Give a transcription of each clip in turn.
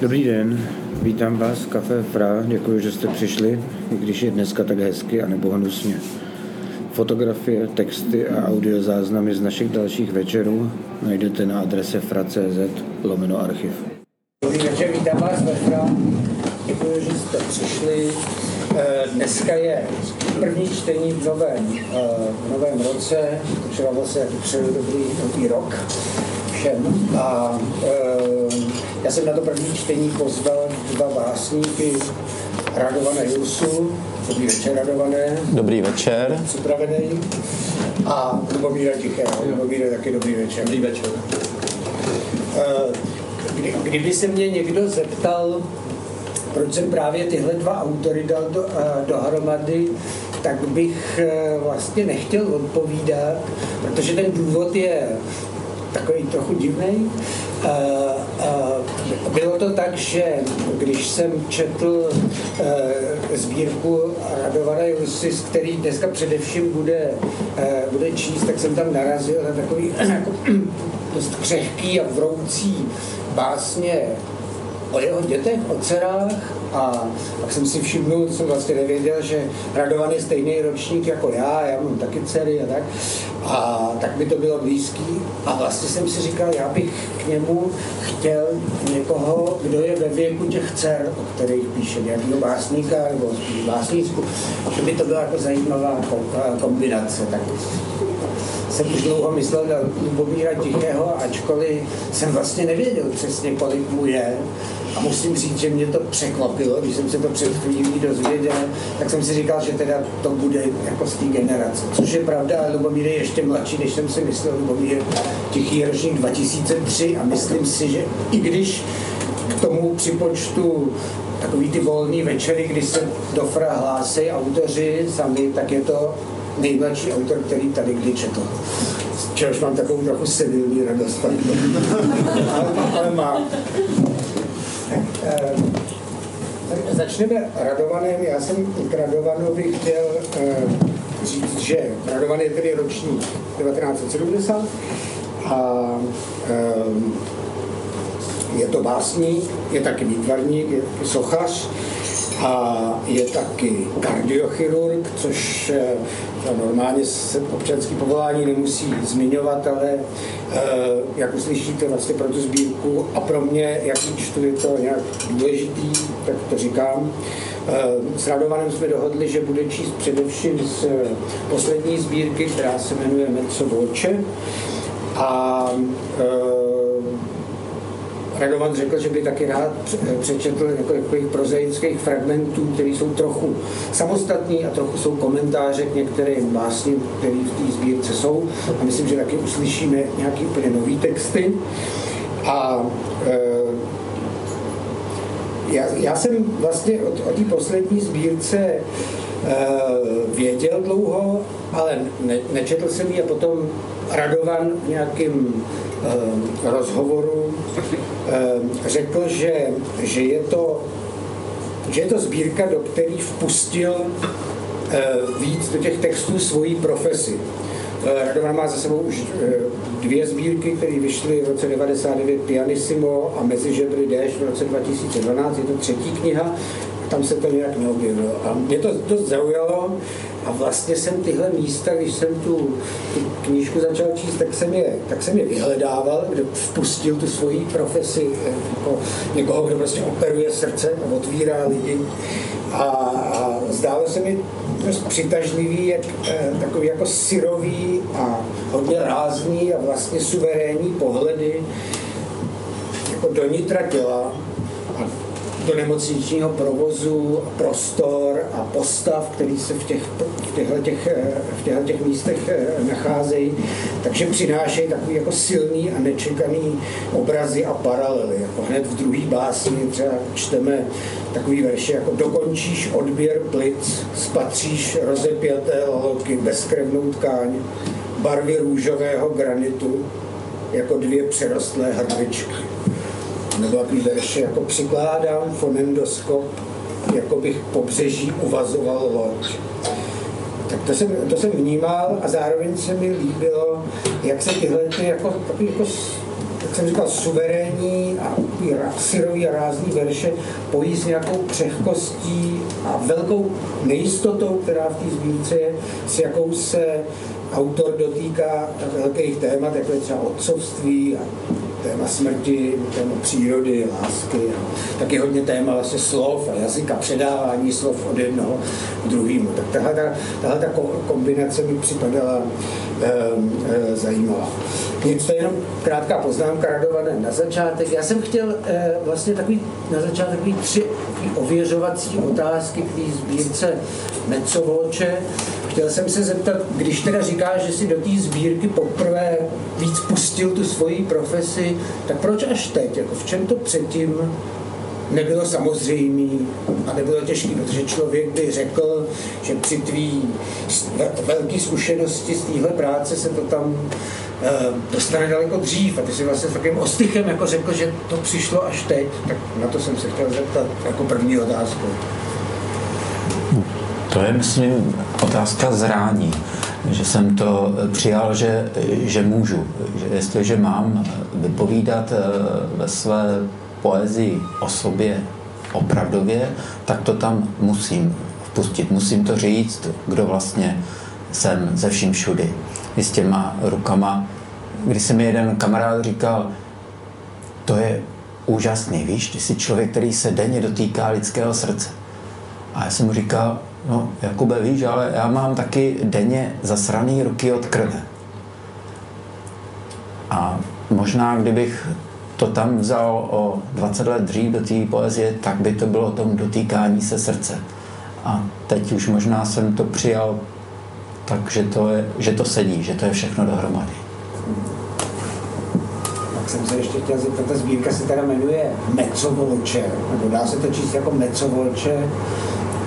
Dobrý den, vítám vás v Café Fra, děkuji, že jste přišli, i když je dneska tak hezky a nebo hnusně. Fotografie, texty a audiozáznamy z našich dalších večerů najdete na adrese fra.cz/archiv. Dobrý večer, vítám vás ve Fra, děkuji, že jste přišli. Dneska je první čtení v novém roce, takže vám vlastně přeju dobrý rok všem. A já jsem na to první čtení pozval dva básníky, Radovana Jursu. Dobrý večer, Radované. Dobrý večer. Připravený. A Lubomíra Tichého. Lubomíra, taky dobrý večer. Dobrý večer. Kdyby se mě někdo zeptal, proč jsem právě tyhle dva autory dal dohromady, tak bych vlastně nechtěl odpovídat, protože ten důvod je takový trochu divný. Bylo to tak, že když jsem četl sbírku Radovana Jusy, z který dneska především bude číst, tak jsem tam narazil na takový dost křehký a vroucí básně o jeho dětech, o dcerách, a pak jsem si všimnul, jsem vlastně nevěděl, že Radovan je stejný ročník jako já mám taky dcery a tak, a tak by to bylo blízký, a vlastně jsem si říkal, já bych k němu chtěl někoho, kdo je ve věku těch dcer, o kterých píše, nějakého básníka nebo básnícku, že by to byla jako zajímavá kombinace. Tak jsem už dlouho myslel na Lubomíra Tichého, ačkoliv jsem vlastně nevěděl přesně, kolik mu je. A musím říct, že mě to překvapilo, když jsem se to před chvílí dozvěděl, tak jsem si říkal, že teda to bude jako z té generace. Což je pravda, ale Lubomír je ještě mladší, než jsem si myslel. Lubomír Tichý je ročník 2003 a myslím si, že i když k tomu připočtu takový ty volné večery, kdy se do Fra hlásí autoři sami, tak je to nejmladší autor, který tady kdy četl. Z čehož mám takovou trochu senilní radost. Ale má. Začneme Radovanem. Já jsem k Radovanovi chtěl říct, že Radovan je tedy ročník 1970 a je to básník, je taky výtvarník, je sochař a je taky kardiochirurg, což normálně se občanské povolání nemusí zmiňovat, ale jak uslyšíte vlastně pro tu sbírku a pro mě, jak ji čtu, je to nějak důležitý, tak to říkám. S Radovanem jsme dohodli, že bude číst především z poslední sbírky, která se jmenuje Meco Vlče, a Radovan řekl, že by taky rád přečetl několik prozaických fragmentů, které jsou trochu samostatní a trochu jsou komentáře k některým básním, které v té sbírce jsou. A myslím, že taky uslyšíme nějaké úplně nové texty. A já jsem vlastně o té poslední sbírce věděl dlouho, ale nečetl jsem ji, a potom Radovan v nějakým rozhovoru řekl, že je to sbírka, do které vpustil víc do těch textů svojí profesi. Radovan má za sebou už dvě sbírky, které vyšly v roce 1999, Pianissimo a Mezižebry déšť v roce 2012, je to třetí kniha, tam se to nějak neobjevilo. A mě to dost zaujalo a vlastně jsem tyhle místa, když jsem tu knížku začal číst, tak jsem je vyhledával, kdo vpustil tu svoji profesi, jako někoho, kdo prostě operuje srdce a otvírá lidi. A zdálo se mi dost přitažlivý, takový jako syrový a hodně rázný a vlastně suverénní pohledy jako do nitra těla, do nemocničního provozu, prostor a postav, který se v těchto místech nacházejí, takže přinášejí takový jako silný a nečekaný obrazy a paralely. Jako hned v druhý básni třeba čteme takový verše jako dokončíš odběr plic, spatříš rozepěté lalky, bezkrevnou tkáň, barvy růžového granitu jako dvě přerostlé hrvičky. Nebo takový verše jako přikládám fonendoskop, jako bych pobřeží uvazoval loď. Tak to jsem vnímal a zároveň se mi líbilo, jak se tyhle jako jsem říkal, suverénní a syrový a rázný verše pojí s nějakou křehkostí a velkou nejistotou, která v té sbírce je, s jakou se autor dotýká velkých témat, jako je třeba otcovství a téma smrti, téma přírody, lásky. Taky hodně téma vlastně slov a jazyka, předávání slov od jednoho k druhému. Tak tahle kombinace mi připadala zajímavá. Nic, to je jenom krátká poznámka, Radované, na začátek. Já jsem chtěl vlastně takový, na začátek takový tři ověřovací otázky k té sbírce Mezovoče. Chtěl jsem se zeptat, když teda říkáš, že si do té sbírky poprvé víc pustil tu svoji profesi, tak proč až teď? Jako v čem to předtím nebylo samozřejmý a nebylo těžké, protože člověk by řekl, že při tvý velké zkušenosti z téhle práce se to tam dostane daleko dřív a ty si vlastně s takovým ostychem jako řekl, že to přišlo až teď. Tak na to jsem se chtěl zeptat jako první otázku. To je, myslím, otázka zrání, že jsem to přijal, že můžu. Že jestliže mám vypovídat ve své poezii o sobě opravdově, tak to tam musím vpustit. Musím to říct, kdo vlastně jsem ze vším všudy. I s těma rukama. Když se mi jeden kamarád říkal, to je úžasný, víš, ty jsi člověk, který se denně dotýká lidského srdce. A já jsem mu říkal, no, Jakube, víš, ale já mám taky denně zasraný ruky od krve. A možná, kdybych to tam vzal o 20 let dřív do té poezie, tak by to bylo o tom dotýkání se srdce. A teď už možná jsem to přijal tak, že to sedí, že to je všechno dohromady. Tak jsem se ještě chtěl zeptat, ta sbírka se teda jmenuje Meco Vlče, nebo dá se to číst jako Meco Vlče.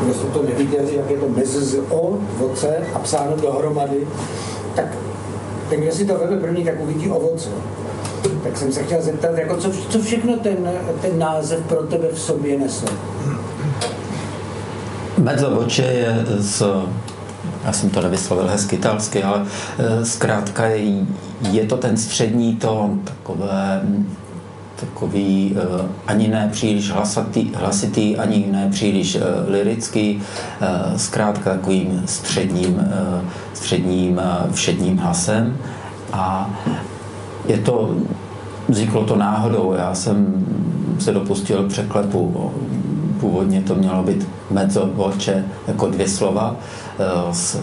Kdo jsme to neviděli, jak je to Mezo Voce a psáno dohromady, tak ten, kdo si to veme první, tak uvidí ovoce. Tak jsem se chtěl zeptat, jako co všechno ten název pro tebe v sobě nese? Mezovočí je z, já jsem to nevyslovil hezky italsky, ale zkrátka je to ten střední tón, takový ani ne příliš hlasitý, ani ne příliš lirický, zkrátka takovým středním všedním hlasem. A je to, vzniklo to náhodou, já jsem se dopustil překlepu. Původně to mělo být Mezovoče jako dvě slova,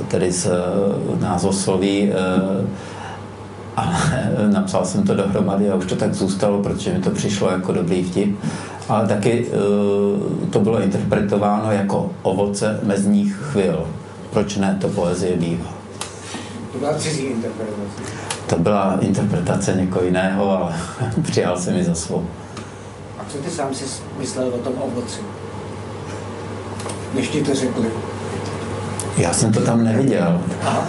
tedy z názvosloví, ale napsal jsem to dohromady a už to tak zůstalo, protože mi to přišlo jako dobrý vtip. Ale taky to bylo interpretováno jako ovoce mezních chvil. Proč ne, to poezie bývá. To byla cizí interpretace. To byla interpretace někoho jiného, ale přijal jsem ji za svou. A co ty sám si myslel o tom ovoci? Než ti to řekli. Já jsem to tam neviděl. Aha.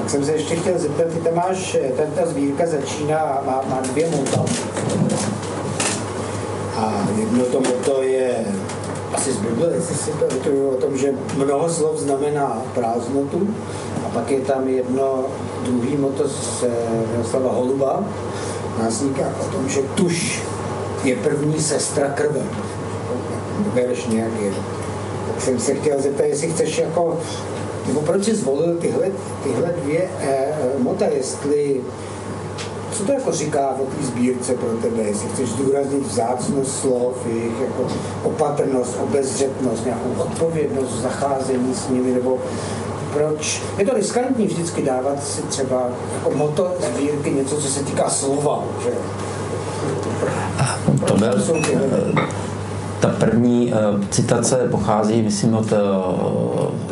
Tak jsem se ještě chtěl zeptat, ty tam máš, ta sbírka začíná a má dvě mota. A jedno to moto je, asi zbudl, jestli si to o tom, že mnoho slov znamená prázdnotu. A pak je tam jedno, druhý moto z Miroslava Holuba, násníka o tom, že tuž je první sestra krve. Bereš nějak je. Tak jsem se chtěl zeptat, jestli chceš jako, nebo proč jsi zvolil tyhle dvě mota, jestli, co to jako říká o té sbírce pro tebe, jestli chceš zdůraznit vzácnost slov, jejich jako opatrnost, obezřetnost, nějakou odpovědnost, zacházení s nimi, nebo proč? Je to riskantní vždycky dávat si třeba jako moto sbírky něco, co se týká slova, že? To byl, ta první citace pochází, myslím, od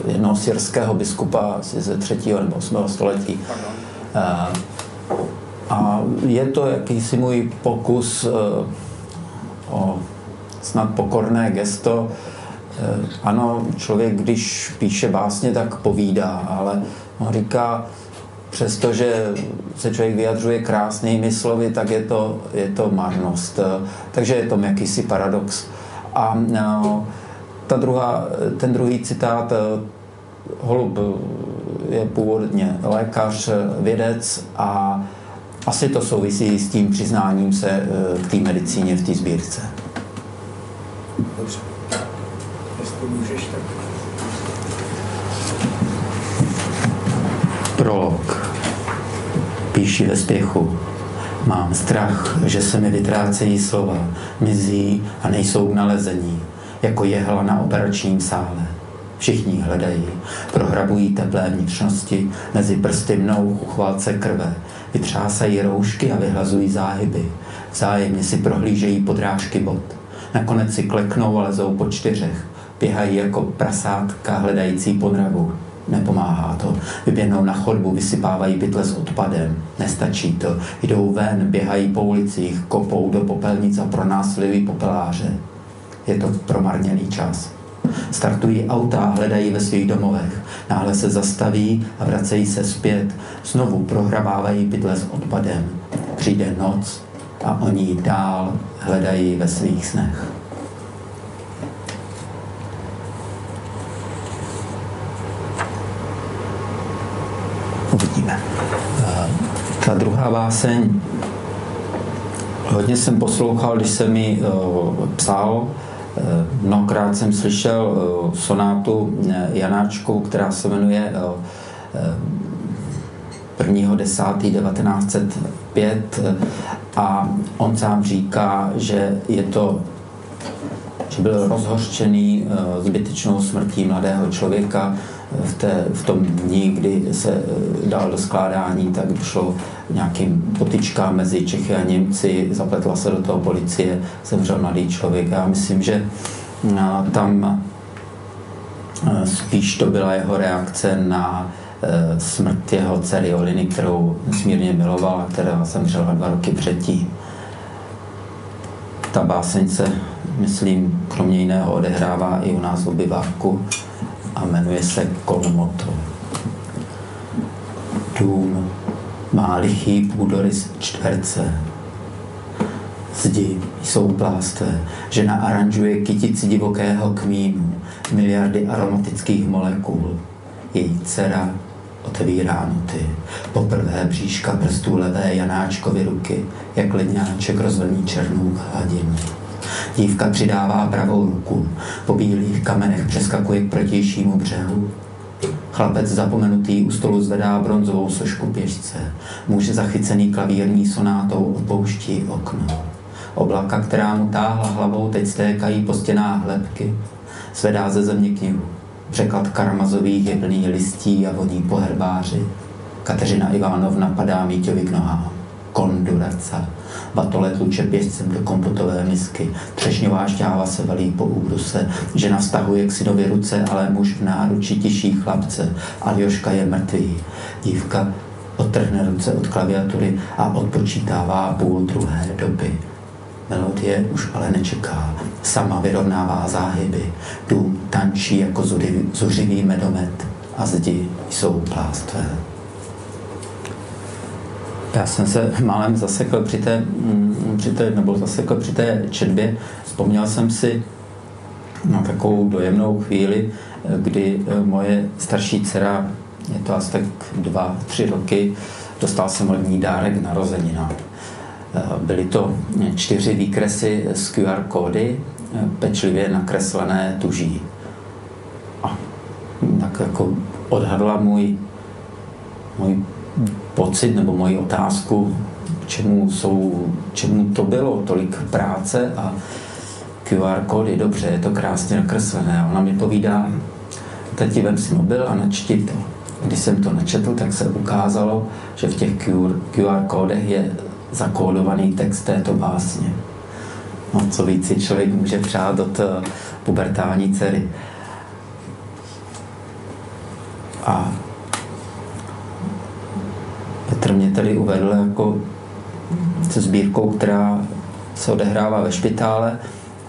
jednoho syrského biskupa asi ze 3. nebo 8. století. A je to jakýsi můj pokus o snad pokorné gesto. Ano, člověk, když píše básně, tak povídá, ale on říká, přestože se člověk vyjadřuje krásnými slovy, tak je to marnost. Takže je to jakýsi paradox. A ten druhý citát Holub je původně lékař, vědec a asi to souvisí s tím přiznáním se k té medicíně v té sbírce. Dobře. Jestli můžeš, tak... Prolog. Píši ve spěchu. Mám strach, že se mi vytrácejí slova, mizí a nejsou nalezení, jako jehla na operačním sále. Všichni hledají, prohrabují teplé vnitřnosti, mezi prsty mnou uchválce krve, vytřásají roušky a vyhlazují záhyby. Vzájemně si prohlížejí podrážky bot. Nakonec si kleknou a lezou po čtyřech. Běhají jako prasátka hledající podravu. Nepomáhá to. Vyběhnou na chodbu, vysypávají pytle s odpadem. Nestačí to. Jdou ven, běhají po ulicích, kopou do popelnic a pronásledují popeláře. Je to promarněný čas. Startují auta a hledají ve svých domovech. Náhle se zastaví a vracejí se zpět. Znovu prohravávají pytle s odpadem. Přijde noc a oni dál hledají ve svých snech. Uvidíme. Ta druhá báseň. Hodně jsem poslouchal, když jsem ji psal. Mnohokrát jsem slyšel sonátu Janáčku, která se jmenuje 1.10.1905 a on sám říká, že je to, že byl rozhořčený zbytečnou smrtí mladého člověka v tom dní, kdy se dal do skládání, tak došlo nějakým potyčkám mezi Čechy a Němci, zapletla se do toho policie, zemřel mladý člověk. Já myslím, že tam spíš to byla jeho reakce na smrt jeho dcery Oliny, kterou nesmírně miloval a která zemřela 2 roky předtím. Ta báseň se, myslím, kromě jiného odehrává i u nás v obyváku a jmenuje se Kolmoto. Dům má lichý půdorys čtverce. Zdi jsou plásté, žena aranžuje kytici divokého kmínu, miliardy aromatických molekul. Její dcera otevírá noty. Poprvé bříška prstů levé Janáčkovy ruky, jak ledňáček rozvlní černou hladinu. Dívka přidává pravou ruku, po bílých kamenech přeskakuje k protějšímu břehu. Chlapec zapomenutý u stolu zvedá bronzovou sošku pěšce. Muž zachycený klavírní sonátou opouští okno. Oblaka, která mu táhla hlavou, teď stékají po stěnách hlepky. Zvedá ze země knihu. Překlad Karamazových je plný listí a voní po herbáři. Kateřina Ivánovna padá Míťovi k nohám. Konduraca. Batole tluče pěstcem do kompotové misky. Třešňová šťáva se valí po úbruse. Žena vztahuje k synovi ruce, ale muž v náruči tiší chlapce. Aljoška je mrtvý. Dívka odtrhne ruce od klaviatury a odpočítává půl druhé doby. Melodie už ale nečeká. Sama vyrovnává záhyby. Dům tančí jako zuřivý medomet a zdi jsou plástvé. Já jsem se málem zasekl při té četbě. Vzpomněl jsem si na takovou dojemnou chvíli, kdy moje starší dcera, je to asi tak 2-3 roky, dostal jsem od ní dárek narozeninám. Byly to 4 výkresy z QR kódy, pečlivě nakreslené tuží. A tak jako odhadla můj pocit nebo moji otázku, čemu to bylo, tolik práce a QR kódy, dobře, je to krásně nakreslené. Ona mi povídá, tati, vem si mobil a načti to. Když jsem to načetl, tak se ukázalo, že v těch QR kódech je zakódovaný text této básně. No, co víc si člověk může přát od pubertální dcery. A Petr mě tady uvedl jako se sbírkou, která se odehrává ve špitále,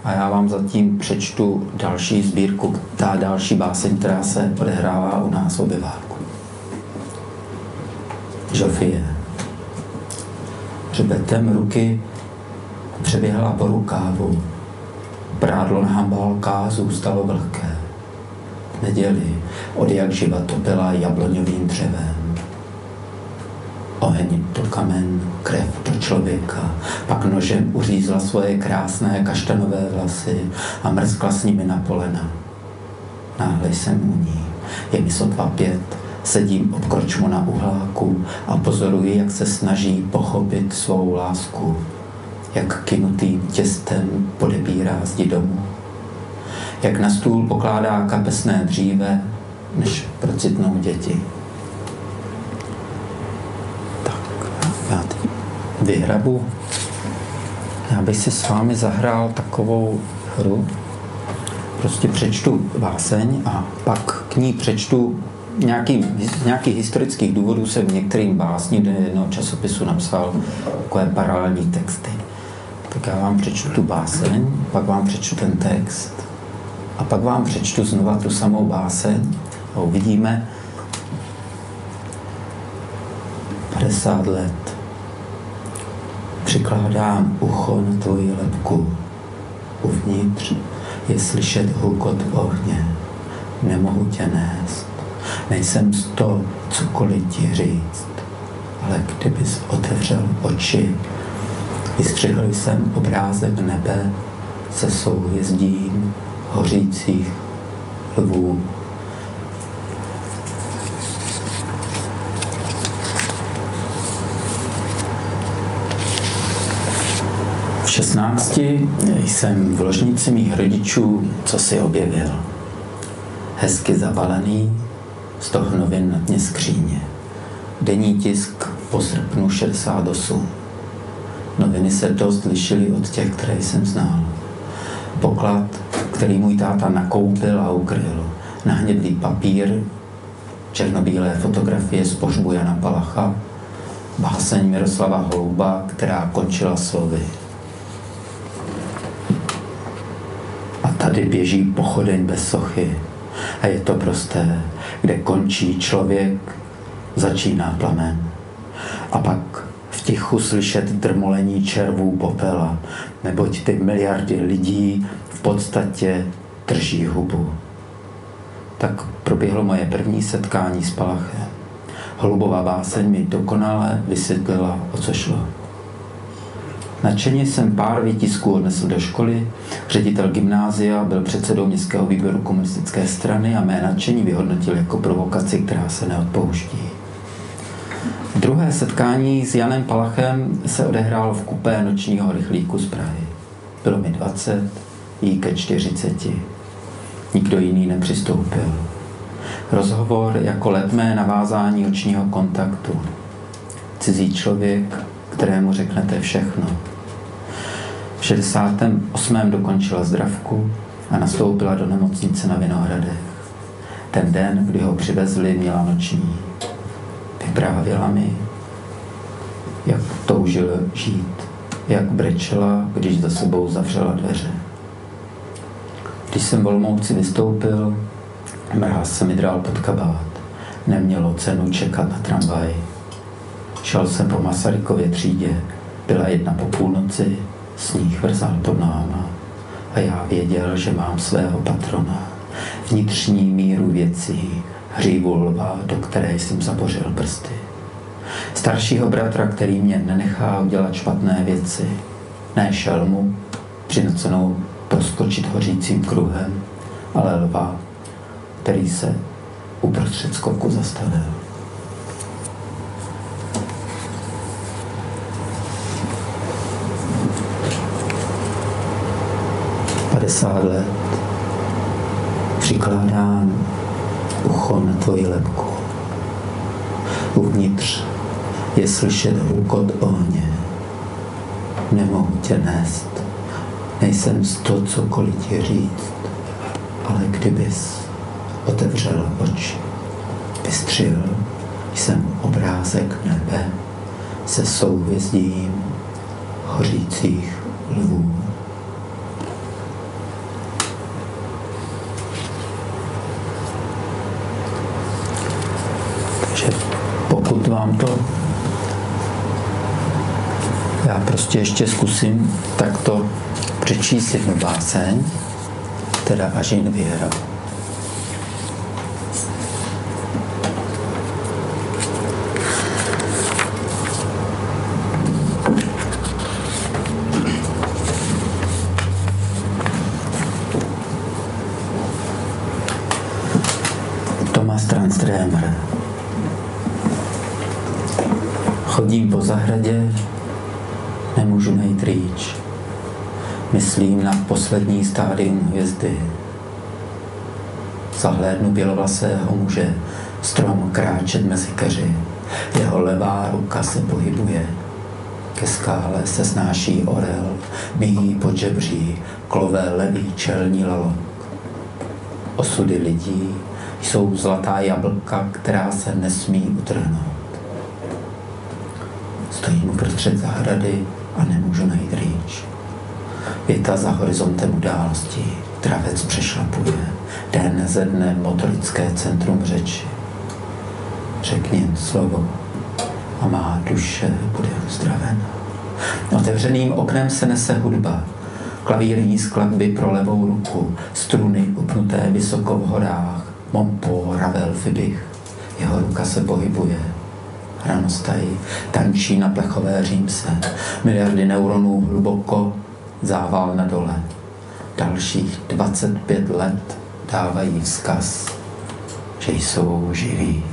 a já vám zatím přečtu další sbírku, ta další báseň, která se odehrává u nás v obyváku. Žofie. Hřbetem ruky přeběhla po rukávu. Prádlo na hambálkách zůstalo vlhké. neděli, od jak živa topila jabloňovým dřevem. Oheň do kamen, krev do člověka, pak nožem uřízla svoje krásné kaštanové vlasy a mrzkla s nimi na polena. Náhle jsem u ní, je mi sotva 5, sedím od kročmu na uhláku a pozoruji, jak se snaží pochopit svou lásku, jak kynutým těstem podebírá zdi domu, jak na stůl pokládá kapesné dříve, než procitnou děti. Tak, já teď vyhrabu. Já bych si s vámi zahrál takovou hru. Prostě přečtu báseň a pak k ní přečtu nějakých historických důvodů jsem některým básním do jednoho časopisu napsal takové paralelní texty. Tak já vám přečtu tu báseň, pak vám přečtu ten text a pak vám přečtu znova tu samou báseň a uvidíme. 50 let. Přikládám ucho na tvoji lebku. Uvnitř je slyšet hukot ohně. Nemohu tě nést. Nejsem z toho, cokoliv ti říct, ale kdybys otevřel oči, vystřihl jsem obrázek nebe se souhvězdím hořících lvů. V 16 jsem v ložnici mých rodičů cosi objevil. Hezky zavalený, z toho novin na dně skříně. Denní tisk po srpnu 68. Noviny se dost lišily od těch, které jsem znal. Poklad, který můj táta nakoupil a ukryl. Nahnědlý papír, černobílé fotografie z pohřbu Jana Palacha, báseň Miroslava Holuba, která končila slovy. A tady běží pochodeň bez sochy. A je to prosté, kde končí člověk, začíná plamen. A pak v tichu slyšet drmolení červů popela, neboť ty miliardy lidí v podstatě drží hubu. Tak proběhlo moje první setkání s Palachem. Holubová báseň mi dokonale vysvětlila, o co šlo. Nadšeně jsem pár výtisků odnesl do školy, ředitel gymnázia byl předsedou městského výboru komunistické strany a mé nadšení vyhodnotil jako provokaci, která se neodpouští. Druhé setkání s Janem Palachem se odehrálo v kupé nočního rychlíku z Prahy. Bylo mi 20, jí ke 40. Nikdo jiný nepřistoupil. Rozhovor jako letmé navázání očního kontaktu. Cizí člověk, kterému řeknete všechno. V 68. dokončila zdravku a nastoupila do nemocnice na Vinohradech. Ten den, kdy ho přivezli, měla noční. Vyprávěla mi, jak toužila žít, jak brečela, když za sebou zavřela dveře. Když jsem v Olomouci vystoupil, mráz se mi drál pod kabát. Nemělo cenu čekat na tramvaj. Šel jsem po Masarykově třídě, byla 1 po půlnoci, sníh vrzal pod náma a já věděl, že mám svého patrona, vnitřní míru věcí, hřívu lva, do které jsem zabořil prsty. Staršího bratra, který mě nenechá udělat špatné věci, ne šelmu, přinucenou proskočit hořícím kruhem, ale lva, který se uprostřed skoku zastavil. Let. Přikládám ucho na tvoji lebku. Uvnitř je slyšet hukot ohně. Nemohu tě nést. Nejsem z toho, cokoliv ti říct. Ale kdybys otevřel oči, vystřihl jsem obrázek nebe se souhvězdím hořících lvů. Vám to. Já prostě ještě zkusím takto přečíst jednu báseň, teda až jim vyhrál. Tranströmer. Chodím po zahradě, nemůžu najít rýč. Myslím na poslední stádium hvězdy. Zahlédnu bělovlasého muže, strom kráčet mezi keři. Jeho levá ruka se pohybuje. Ke skále se snáší orel, míjí podžebří, klové levý čelní lalok. Osudy lidí jsou zlatá jablka, která se nesmí utrhnout. Stojím uprostřed zahrady a nemůžu najít rýč. Věta za horizontem událostí, travec přešlapuje, den ze dne motorické centrum řeči. Řekni jen slovo a má duše bude uzdravena. Otevřeným oknem se nese hudba, klavírní skladby pro levou ruku, struny upnuté vysoko v horách, Mompo, Ravel, Fibich. Jeho ruka se pohybuje. Ranostají, tančí na plechové římse, miliardy neuronů hluboko, zával na dole. Dalších 25 let dávají vzkaz, že jsou živí.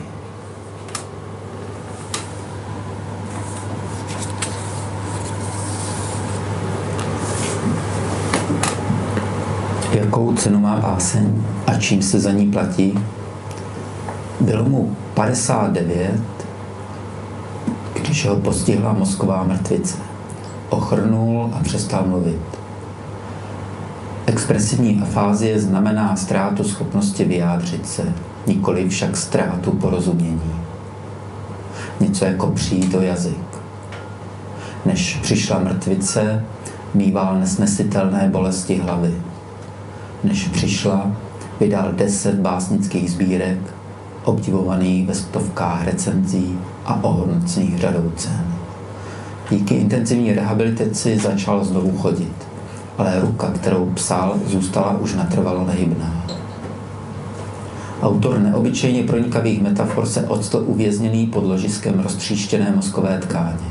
Jakou cenu má báseň a čím se za ní platí? Bylo mu 59, když ho postihla mozková mrtvice. Ochrnul a přestal mluvit. Expresivní afázie znamená ztrátu schopnosti vyjádřit se, nikoli však ztrátu porozumění. Něco jako přijít o jazyk. Než přišla mrtvice, mýval nesnesitelné bolesti hlavy. Než přišla, vydal 10 básnických sbírek, obdivovaných ve stovkách recenzí a ohodnocených řadou cen. Díky intenzivní rehabilitaci začal znovu chodit, ale ruka, kterou psal, zůstala už natrvalo nehybná. Autor neobyčejně pronikavých metafor se octl uvězněný pod ložiskem roztříštěné mozkové tkáně.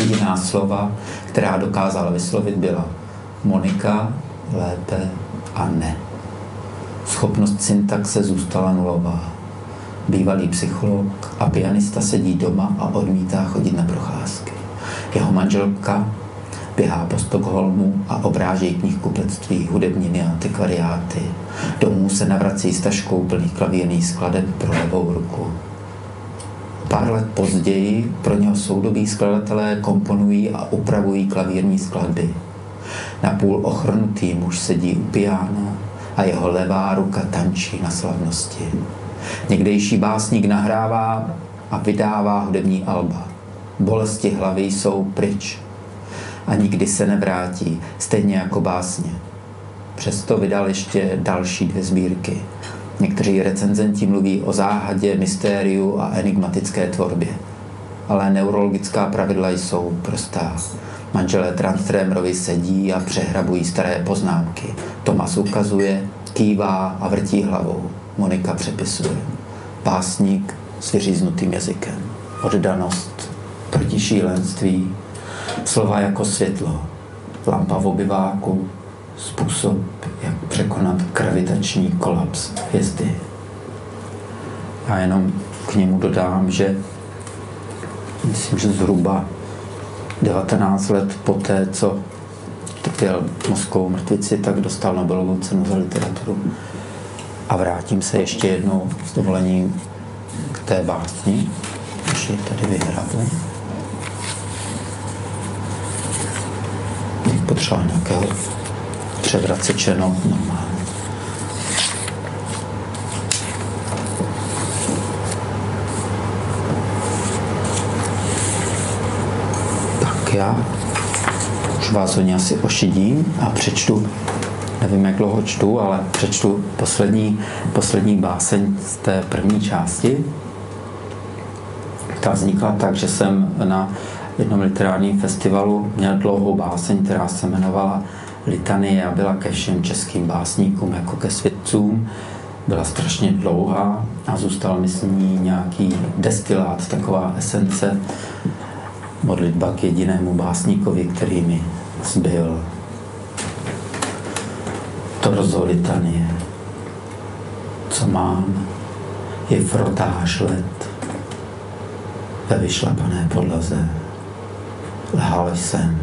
Jediná slova, která dokázala vyslovit, byla Monika, lépe a ne. Schopnost syntaxe zůstala nulová. Bývalý psycholog a pianista sedí doma a odmítá chodit na procházky. Jeho manželka běhá po Stockholmu a obráží knihkupectví, hudebniny a antikvariáty. Domů se navrací s taškou plný klavírných skladeb pro levou ruku. Pár let později pro něho soudobí skladatelé komponují a upravují klavírní skladby. Napůl ochrnutý muž sedí u piána a jeho levá ruka tančí na slavnosti. Někdejší básník nahrává a vydává hudební alba. Bolesti hlavy jsou pryč a nikdy se nevrátí, stejně jako básně. Přesto vydal ještě další 2 sbírky. Někteří recenzenti mluví o záhadě, mystériu a enigmatické tvorbě. Ale neurologická pravidla jsou prostá. Manželé Tranströmerovi sedí a přehrabují staré poznámky. Tomas ukazuje, kývá a vrtí hlavou. Monika přepisuje. Básník s vyříznutým jazykem. Oddanost proti šílenství. Slova jako světlo. Lampa v obyváku. Způsob, jak překonat gravitační kolaps hvězdy. A jenom k němu dodám, že myslím, že zhruba 19 let poté, co trpěl mozkovou mrtvici, tak dostal Nobelovu cenu za literaturu. A vrátím se ještě jednou s dovolením k té básni, když ji tady vyhrabu. Bych potřeboval nějakého převracičeno normálně. Já už vás hodně asi ošidím a přečtu, nevím, jak dlouho čtu, ale přečtu poslední báseň z té první části. Ta vznikla tak, že jsem na jednom literárním festivalu měl dlouhou báseň, která se jmenovala Litanie a byla ke všem českým básníkům jako ke svědcům. Byla strašně dlouhá a zůstal mi s ní nějaký destilát, taková esence, modlitba k jedinému básníkovi, který mi zbyl. To rozhodl Litanie. Co mám, je frotáž let ve vyšlapané podlaze. Lhal jsem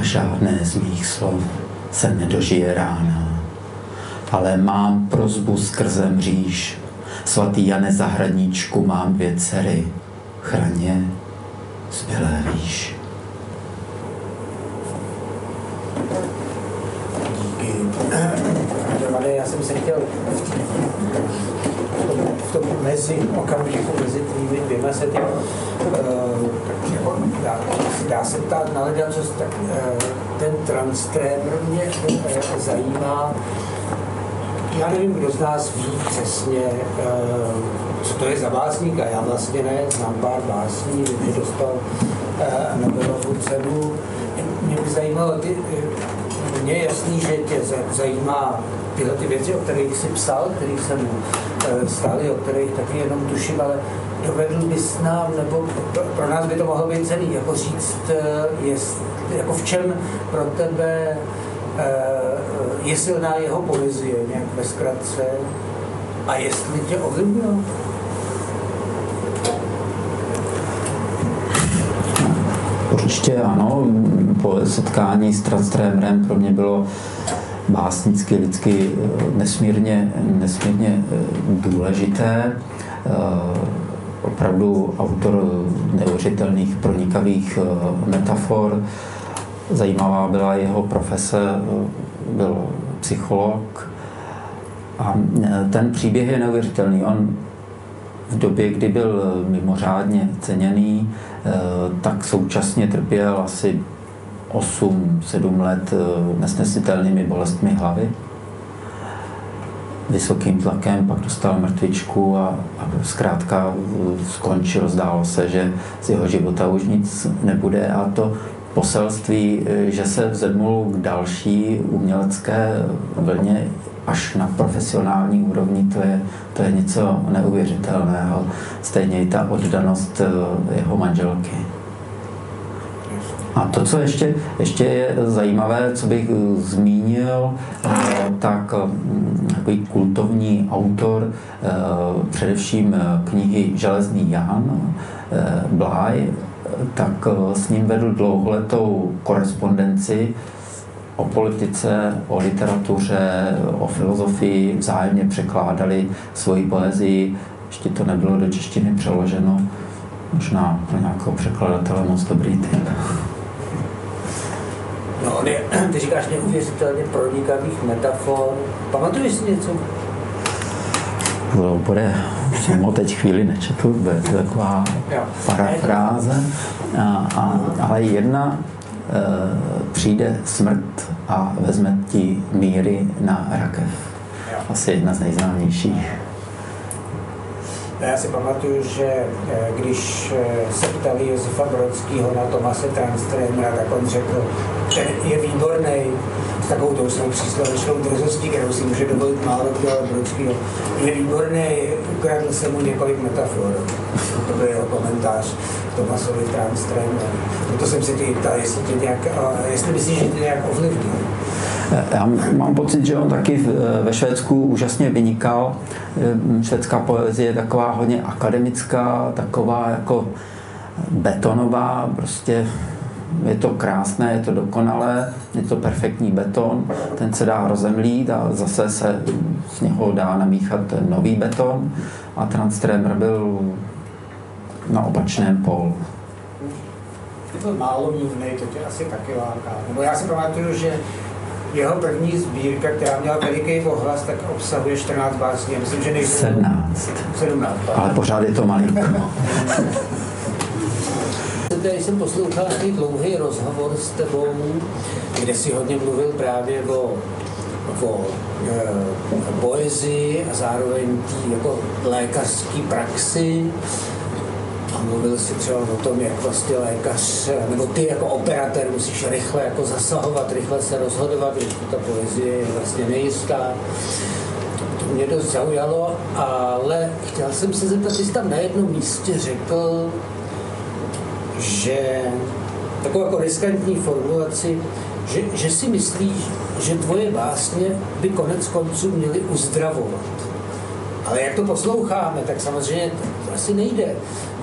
a žádné z mých slov se nedožije rána. Ale mám prosbu skrze mříž, svatý Jane Zahradníčku, mám 2 dcery, chraně zbylé výš. Díky. Radovane, já jsem se chtěl v tom mezi okamžiku, mezi tvými 2 sety, dá se ptát na ledačost, tak ten Tranströmer mě zajímá. Já nevím, kdo z nás ví přesně, co to je za básníka. Já vlastně ne, znám pár básní, kdy dostal Nobelovu cenu. Mě by zajímalo, mně je jasný, že tě zajímá tyhle ty věci, o kterých jsi psal, kterých jsem stál, o kterých taky jenom tuším, ale dovedl bys nám, nebo pro nás by to mohlo být cený, jako říct, jako v čem pro tebe je silná jeho poezie, nějak ve zkratce, a jestli tě ovlivnilo? Určitě ano, po setkání s Tranströmerem pro mě bylo básnicky, lidsky nesmírně důležité. Opravdu autor neuvěřitelných pronikavých metafor. Zajímavá byla jeho profese, byl psycholog a ten příběh je neuvěřitelný. On v době, kdy byl mimořádně ceněný, tak současně trpěl asi 8-7 let nesnesitelnými bolestmi hlavy. Vysokým tlakem, pak dostal mrtvičku a zkrátka skončil. Zdálo se, že z jeho života už nic nebude, a to poselství, že se vzedmul k další umělecké vlně až na profesionální úrovni, to je něco neuvěřitelného. Stejně i ta oddanost jeho manželky. A to, co ještě je zajímavé, co bych zmínil, tak takový kultovní autor především knihy Železný Jan, Bly, tak s ním vedl dlouholetou korespondenci o politice, o literatuře, o filozofii, vzájemně překládali svoji poezii, ještě to nebylo do češtiny přeloženo, možná pro nějakého překladatele moc dobrý typ. No, ty říkáš neuvěřitelně pronikavých metafor, pamatuješ si něco? Bude přímo teď chvíli nečetl, bude to taková parafráze, ale jedna přijde smrt a vezme ti míry na rakev. Asi jedna z nejznámějších. Já si pamatuju, že když se ptali Józefa Brodského na Tomase Tranströmera, tak on řekl, že je výborný, s takovou tou svou příslovečnou drzostí, kterou si může dovolit málo kdo, ale Brodskýho, je výborný, ukradl se mu několik metafor. To byl jeho komentář k Tomasovi Tranströmerovi. Proto jsem se tě ptal, jestli myslíš, že tě nějak ovlivnil. Já mám pocit, že on taky ve Švédsku úžasně vynikal. Švédská poezie je taková hodně akademická, taková jako betonová, prostě je to krásné, je to dokonalé, je to perfektní beton, ten se dá rozemlít a zase se z něho dá namíchat nový beton, a Tranströmer byl na opačném polu. Je to málo mluvnej, to tě asi taky láká. Nebo já si pamatuju, že jeho první sbírka, která měla veliký ohlas, tak obsahuje 14 básní. Myslím, že 17. Ale pořád je to malinko. Když jsem poslouchal takový dlouhý rozhovor s tebou, kde jsi hodně mluvil právě o poezii a zároveň tý jako lékařský praxi, a mluvil jsi třeba o tom, jak vlastně lékař, nebo ty jako operatér musíš rychle jako zasahovat, rychle se rozhodovat, když ta poezie je vlastně nejistá. To mě dost zaujalo, ale chtěl jsem se zeptat, jsi tam na jednom místě řekl, že takovou jako riskantní formulaci, že si myslíš, že tvoje básně by konec konců měly uzdravovat. Ale jak to posloucháme, tak samozřejmě to asi nejde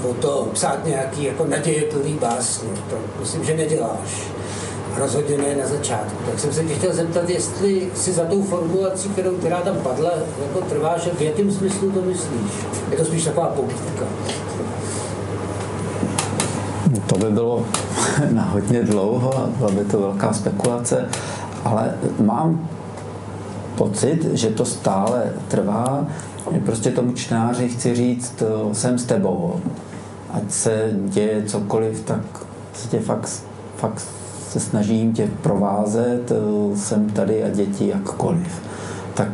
o to psát nějaký jako nadějeplný básně. To myslím, že neděláš. Rozhodně ne na začátku. Tak jsem se tě chtěl zeptat, jestli si za tou formulací, která tam padla, jako trváš, v jakém smyslu to myslíš? Je to spíš taková povídka. To by bylo na hodně dlouho, byla by to velká spekulace, ale mám pocit, že to stále trvá. Prostě tomu čtenáři chci říct, jsem s tebou. Ať se děje cokoliv, tak se fakt se snažím tě provázet, jsem tady a děti jakkoliv. Tak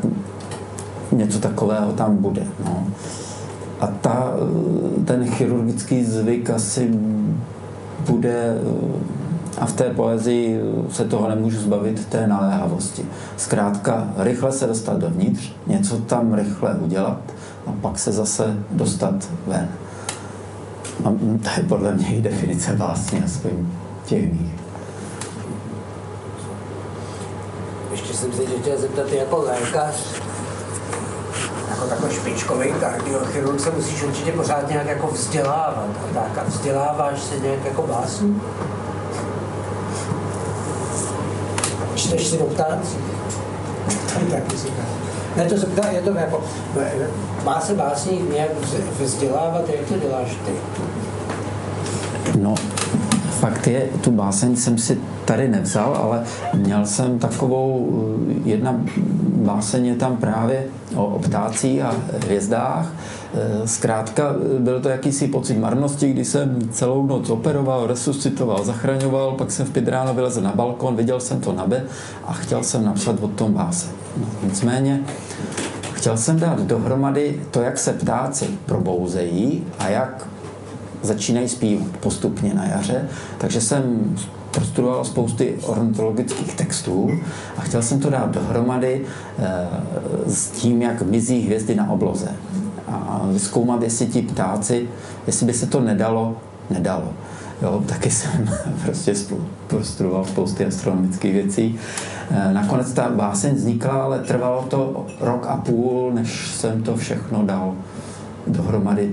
něco takového tam bude. No. A ten chirurgický zvyk asi bude, a v té poezii se toho nemůžu zbavit, té naléhavosti. Zkrátka rychle se dostat dovnitř, něco tam rychle udělat a pak se zase dostat ven. A to je podle mě i definice básně, aspoň těch mých. Ještě jsem se chtěl zeptat, jako lékař, jako takový špičkový kardiochirurg se musíš určitě pořád nějak jako vzdělávat. A tak a vzděláváš se nějak jako básní? Čteš si do ptácích? Ne, to se ptá, je to jako, má se básník nějak vzdělávat, jak to děláš ty? No, fakt je, tu báseň jsem si tady nevzal, ale měl jsem takovou, jedna báseň je tam právě o ptácích a hvězdách. Zkrátka byl to jakýsi pocit marnosti, kdy jsem celou noc operoval, resuscitoval, zachraňoval, pak jsem v 5 ráno vylezl na balkon, viděl jsem to nebe a chtěl jsem napsat o tom báseň. Nicméně chtěl jsem dát dohromady to, jak se ptáci probouzejí a jak začínají zpívat postupně na jaře, takže jsem prostudoval spousty ornitologických textů a chtěl jsem to dát dohromady s tím, jak mizí hvězdy na obloze a vyzkoumat, jestli ti ptáci, jestli by se to nedalo. Jo, taky jsem prostě prostudoval spousty astronomických věcí. Nakonec ta báseň vznikla, ale trvalo to 1,5 roku, než jsem to všechno dal dohromady,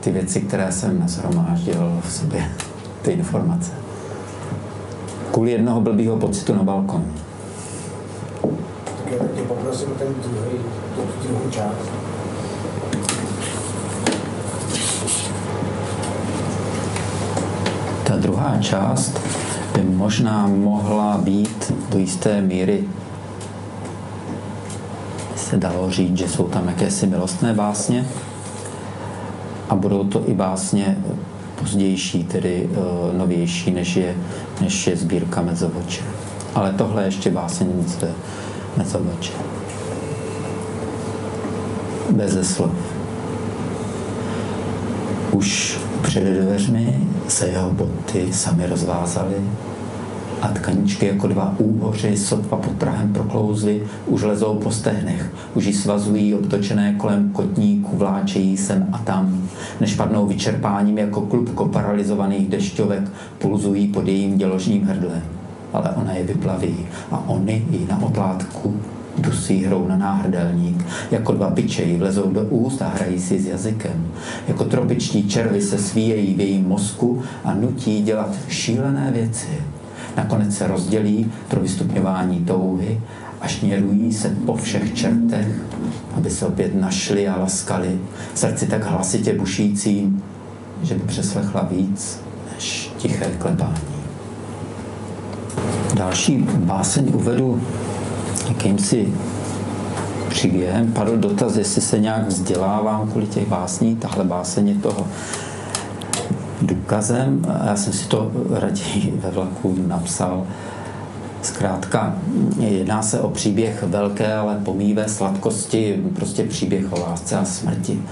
ty věci, které jsem nashromáždil v sobě, ty informace. Kvůli jednoho blbýho pocitu na balkon. Tak já tě poprosím ten druhý část. Ta druhá část by možná mohla být do jisté míry, se dalo říct, že jsou tam jakési milostné básně, a budou to i básně pozdější, tedy novější, než je sbírka Mezovočí. Ale tohle ještě básnice Mezovočí. Beze slov. Už před dveřmi se jeho boty sami rozvázaly a tkaničky jako 2 úhoři sotva pod prahem proklouzly, už lezou po stehnech, už ji svazují obtočené kolem kotníku, vláčejí sem a tam, než padnou vyčerpáním jako klubko paralizovaných dešťovek, pulzují pod jejím děložním hrdlem. Ale ona je vyplaví a oni ji na otlátku dusí hrou na náhrdelník, jako 2 bičeji vlezou do úst a hrají si s jazykem. Jako tropiční červy se svíjejí v jejím mozku a nutí dělat šílené věci. Nakonec se rozdělí pro vystupňování touhy a šněrují se po všech čertech, aby se opět našli a laskali, srdci tak hlasitě bušícím, že by přeslechla víc než tiché klepání. Další báseň uvedu jakýmsi příběhem. Padl dotaz, jestli se nějak vzdělávám kvůli těch básní. Tahle báseň je toho důkazem. Já jsem si to raději ve vlaku napsal. Zkrátka, jedná se o příběh velké, ale pomíjivé sladkosti, prostě příběh o lásce a smrti.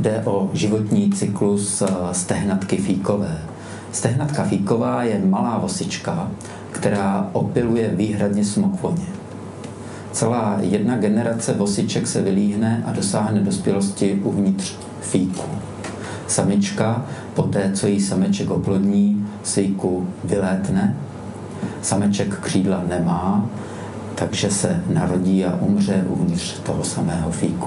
Jde o životní cyklus stehnatky fíkové. Stehnatka fíková je malá vosička, která opiluje výhradně smokvoně. Celá 1 generace vosiček se vylíhne a dosáhne dospělosti uvnitř fíku. Samička, poté co jí sameček oplodní, sejku vylétne. Sameček křídla nemá, takže se narodí a umře uvnitř toho samého fíku.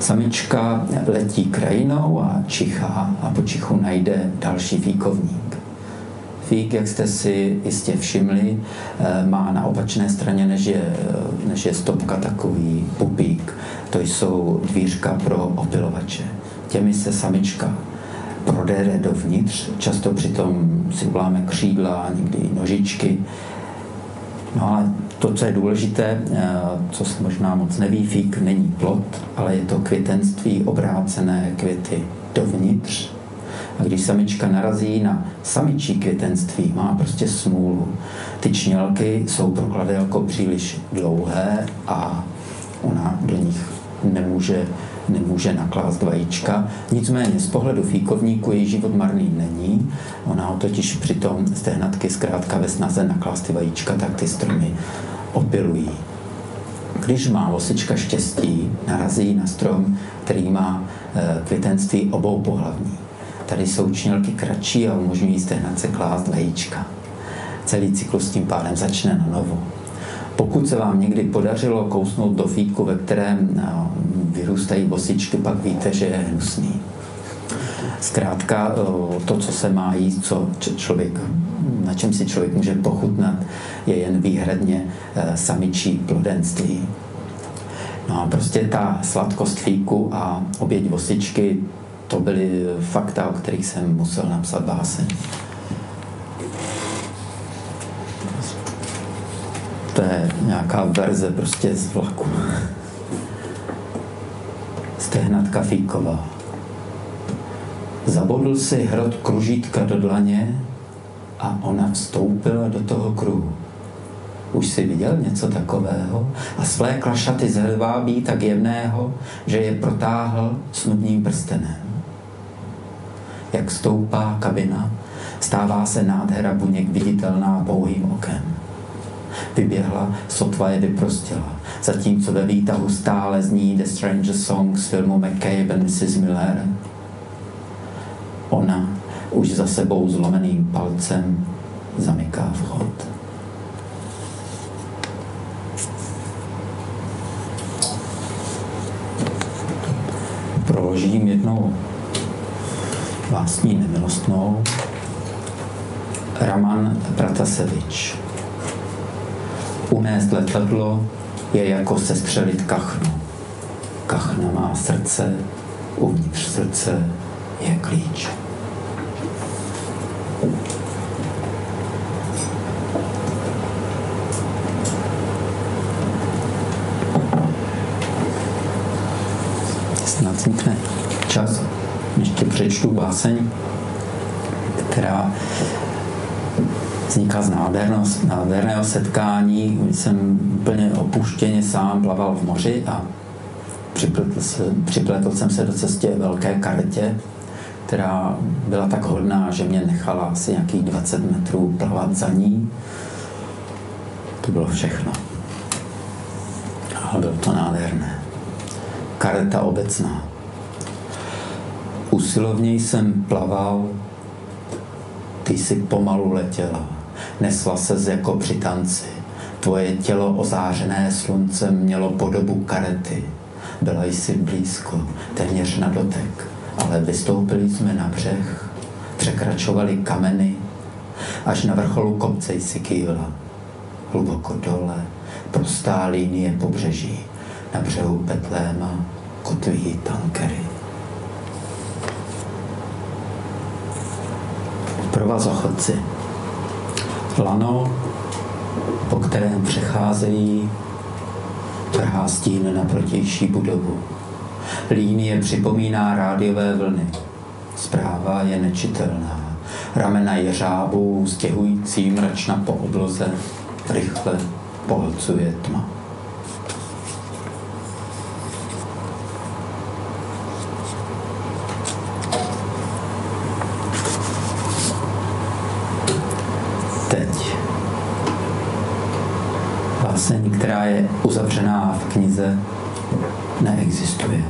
Samička letí krajinou a čichá a po čichu najde další fíkovník. Fík, jak jste si jistě všimli, má na opačné straně, než je stopka, takový pupík. To jsou dvířka pro opilovače. Těmi se samička prodere dovnitř, často přitom si vláme křídla, někdy i nožičky. No ale to, co je důležité, co se možná moc neví, fík není plod, ale je to květenství, obrácené květy dovnitř. A když samička narazí na samičí květenství, má prostě smůlu. Ty čnělky jsou pro kladelko příliš dlouhé a ona do nich nemůže naklást vajíčka. Nicméně z pohledu fíkovníku její život marný není. Ona totiž přitom stehnatky zkrátka ve snaze naklást ty vajíčka, tak ty stromy opilují. Když má osička štěstí, narazí na strom, který má květenství obou pohlavní. Tady jsou čnělky kratší a umožňují stehnatce klást vajíčka. Celý cyklus tím pádem začne na novo. Pokud se vám někdy podařilo kousnout do fíku, ve kterém vyrůstají osičky, pak víte, že je hnusný. Zkrátka to, co se má jíst, na čem si člověk může pochutnat, je jen výhradně samičí plodenství. No a prostě ta sladkost fíku a oběť osičky, to byly fakta, o kterých jsem musel napsat báseň. To je nějaká verze prostě z vlaku. Stehnatka fíková. Zabodl si hrot kružítka do dlaně a ona vstoupila do toho kruhu. Už si viděl něco takového? A svlékla šaty z hedvábí tak jemného, že je protáhl snubním prstenem. Jak stoupá kabina, stává se nádhera buněk viditelná pouhým okem. Vyběhla, sotva je vyprostila, zatímco ve výtahu stále zní The Stranger Song z filmu McCabe and Mrs. Miller. Ona už za sebou zlomeným palcem zamyká vchod. Proložím jednou vlastní nemilostnou. Raman Pratasevič. Unést letadlo je jako sestřelit kachnu. Kachna má srdce, uvnitř srdce je klíč. Snad vznikne čas. Ještě přečtu báseň, která vznikla z nádherného setkání, kdy jsem úplně opuštěně sám plaval v moři a připletl jsem se do cestě velké karetě, která byla tak hodná, že mě nechala asi nějakých 20 metrů plavat za ní. To bylo všechno. Ale bylo to nádherné. Kareta obecná. Usilovněji jsem plaval, ty jsi pomalu letěla, nesla ses jako při tanci. Tvoje tělo ozářené sluncem mělo podobu karety. Byla jsi blízko, téměř na dotek, ale vystoupili jsme na břeh, překračovali kameny, až na vrcholu kopce jsi kývla. Hluboko dole, prostá linie pobřeží, na břehu Betléma kotví tankery. Provazochodci. Lano, po kterém přecházejí, trhá stín na protější budovu. Línie připomíná rádiové vlny. Zpráva je nečitelná. Ramena jeřábů, stěhující mračna po obloze, rychle pohlcuje tma. Která je uzavřená v knize, neexistuje.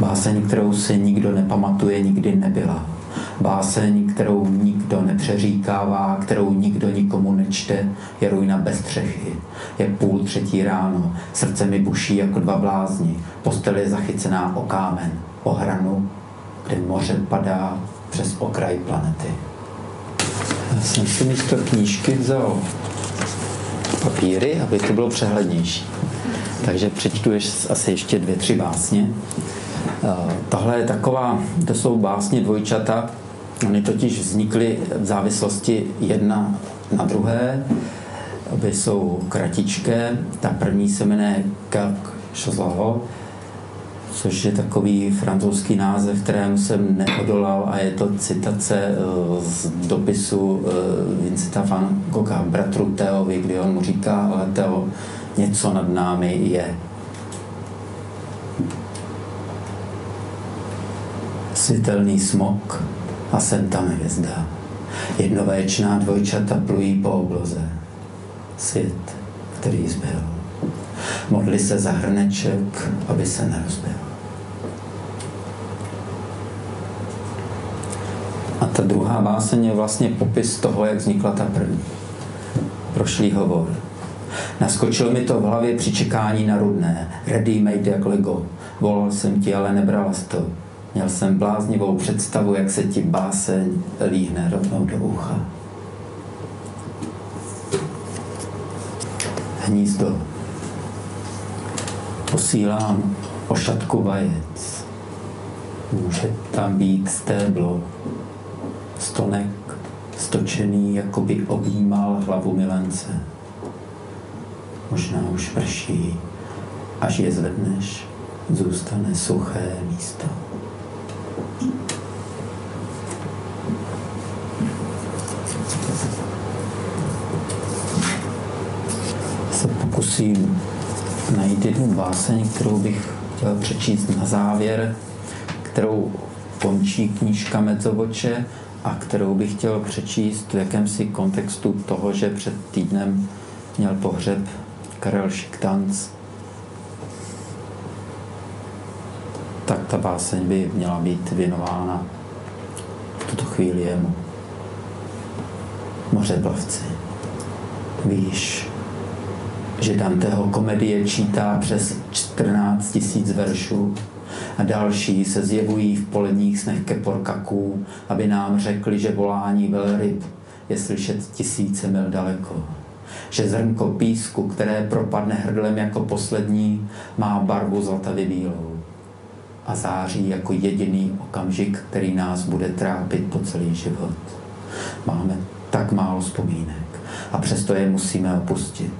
Báseň, kterou si nikdo nepamatuje, nikdy nebyla. Báseň, kterou nikdo nepřeříkává, kterou nikdo nikomu nečte, je Rujna bez střechy. Je 2:30 ráno, srdce mi buší jako dva blázni, postel je zachycená o kámen, o hranu, kde moře padá přes okraj planety. Já jsem si místo knížky vzal papíry, aby to bylo přehlednější. Takže přečtu asi ještě 2-3 básně. Tohle je taková, to jsou básně dvojčata, oni totiž vznikly v závislosti jedna na druhé, obě jsou kratičké, ta první se jmenuje Kak Šozlaho, což je takový francouzský název, kterému jsem neodolal a je to citace z dopisu Vincenta van Gogha bratru Theovi, kdy on mu říká, ale Theo, něco nad námi je. Světelný smok a sem tam hvězda. Jednovaječná dvojčata plují po obloze. Svět, který zbyl. Modli se za hrneček, aby se nerozbil. A ta druhá báseň je vlastně popis toho, jak vznikla ta první. Prošlý hovor. Naskočilo mi to v hlavě při čekání na Rudné. Ready made jak Lego. Volal jsem ti, ale nebrala jsi to. Měl jsem bláznivou představu, jak se ti báseň líhne rovnou do ucha. Hnízdo. Posílám ošatku vajec. Může tam být stéblo. Stonek stočený, jako by objímal hlavu milence. Možná už prší, až je zvedneš, zůstane suché místo. Se pokusím najít jednu báseň, kterou bych chtěl přečíst na závěr, kterou končí knížka Mezovoče a kterou bych chtěl přečíst v jakémsi kontextu toho, že před týdnem měl pohřeb Karel Šiktanc. Tak ta báseň by měla být věnována v tuto chvíli jemu. Mořeplavci, víš, že Danteho komedie čítá přes 14 000 veršů a další se zjevují v poledních snech keporkaků, aby nám řekli, že volání velryb je slyšet 1000 mil daleko. Že zrnko písku, které propadne hrdlem jako poslední, má barvu zlatavě bílou a září jako jediný okamžik, který nás bude trápit po celý život. Máme tak málo vzpomínek a přesto je musíme opustit.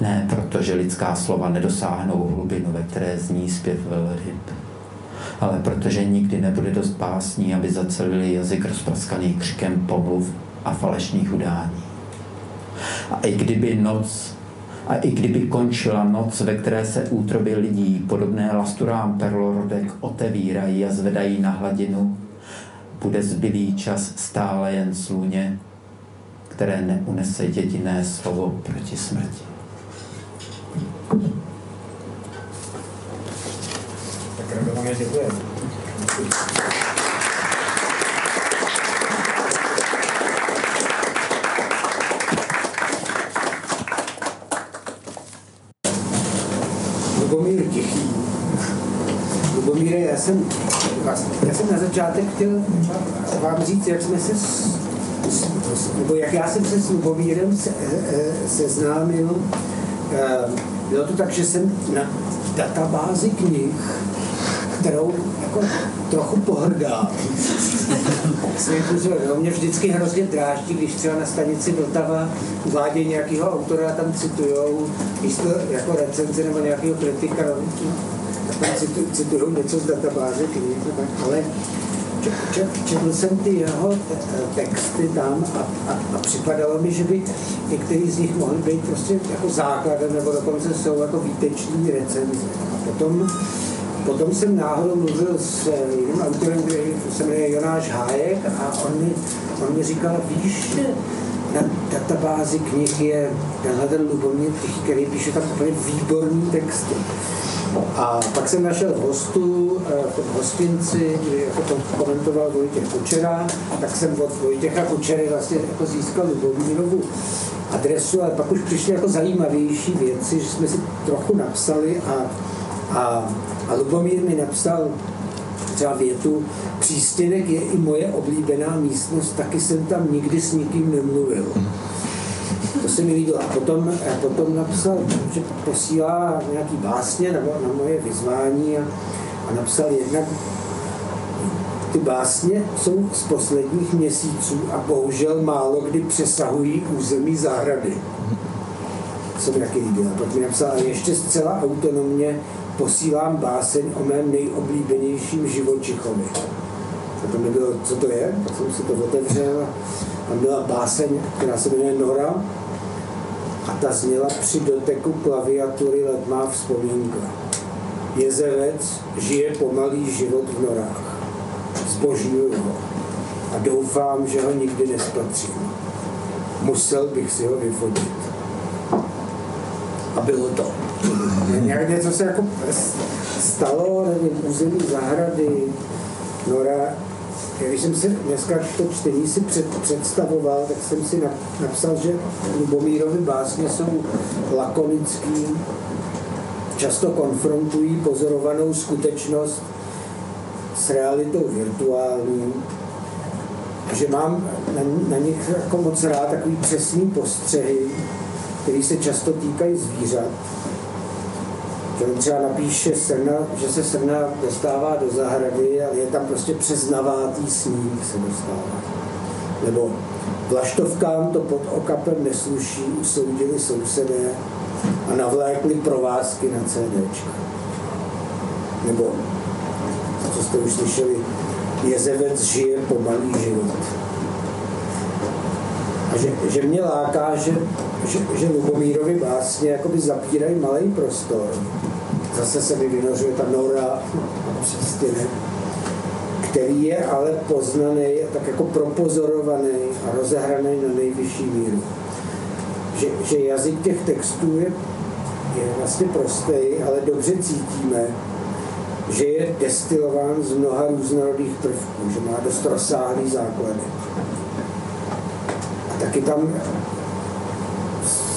Ne proto, že lidská slova nedosáhnou hlubinu, ve které zní zpěv velryb, ale protože nikdy nebude dost básní, aby zacelili jazyk rozpraskaný křikem pomluv a falešných udání. A i kdyby končila noc, ve které se útroby lidí, podobné lasturám perlorodek, otevírají a zvedají na hladinu, bude zbylý čas stále jen sluně, které neunese jediné slovo proti smrti. Tak Radovane, děkujeme. Lubomír Tichý. Lubomíre, já jsem na začátek chtěl vám říct, jak jsme se nebo jak já jsem se s Lubomírem seznámil. Bylo to tak, že jsem na databázi knih, kterou jako trochu pohrdám. Mě vždycky hrozně dráždí, když třeba na stanici Vltava uvádějí nějakého autora a tam citujou místo jako recenze nebo nějakého kritika, tam citujou něco z databáze knih. Ale četl jsem ty jeho texty tam a připadalo mi, že by některý z nich mohl být prostě jako základem nebo dokonce jsou jako výteční recenze. A potom jsem náhodou mluvil s jiným autorem, který se jmenuje Jonáš Hájek a on mi říkal, víš, na databázi knih je tenhle ten Lubomír Tichý, který píše tam úplně výborný texty. A pak jsem našel hostů v hostinci, kdy jako to komentoval Vojtěch Kučera, tak jsem od Vojtěcha Kučery vlastně jako získal Lubomírovu adresu, ale pak už přišly jako zajímavější věci, že jsme si trochu napsali a Lubomír mi napsal třeba větu: přístěnek je i moje oblíbená místnost, taky jsem tam nikdy s nikým nemluvil. To se mi líbilo. A potom napsal, že posílá nějaký básně na moje vyzvání a napsal jednak: ty básně jsou z posledních měsíců a bohužel málo kdy přesahují území zahrady. Co mi taky líbilo. Pak mi napsal: a ještě zcela autonomně posílám báseň o mém nejoblíbenějším živočichovi. A to mi bylo, co to je, tak jsem si to otevřel. Tam byla báseň, která se jmenuje Nora, a ta zněla: při doteku klaviatury letmá vzpomínka. Jezevec žije pomalý život v norách. Zbožňuju ho a doufám, že ho nikdy nespatřím. Musel bych si ho vyfotit. A bylo to. Nějak něco se jako stalo, nevím, území zahrady, Nora. Když jsem si dneska to čtení si představoval, tak jsem si napsal, že Lubomírovy básně jsou lakonický, často konfrontují pozorovanou skutečnost s realitou virtuální, že mám na nich jako moc rád takový přesný postřehy, které se často týkají zvířat. Třeba napíše srna, že se srna dostává do zahrady, ale je tam prostě přeznavátý sníh se dostává. Nebo vlaštovkám to pod okapem nesluší, usoudili sousedé a navlékli provázky na CDčka. Nebo, co jste už slyšeli, jezevec žije pomalý život. A že mě láká, že Lubomírovi básně jakoby zapírají malý prostor. Zase se mi vynořuje ta Nora, přístěnek, který je ale poznaný, tak jako propozorovaný a rozehraný na nejvyšší míru. Že jazyk těch textů je vlastně prostej, ale dobře cítíme, že je destilován z mnoha různorodých prvků, že má dost rozsáhlý základy. A taky tam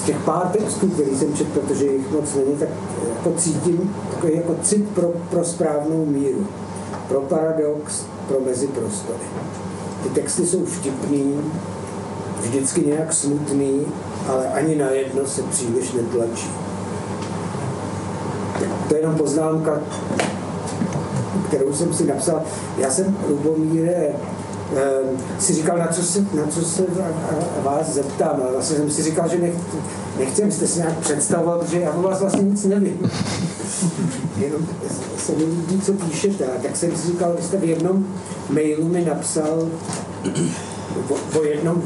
z těch pár textů, který jsem četl, protože jich moc není, tak jako cítím takový jako cit pro správnou míru, pro paradox, pro meziprostory. Ty texty jsou vtipný, vždycky nějak smutný, ale ani na jedno se příliš netlačí. To je jenom poznámka, kterou jsem si napsal. Já jsem, Lubomíre, si říkal, na co se vás zeptám, ale vlastně jsem si říkal, že nechci, abyste si nějak představovat, že já o vás vlastně nic nevím. Jenom se mi líbí, co píšete. Tak jsem si říkal, že jste v jednom mailu mi napsal o jednom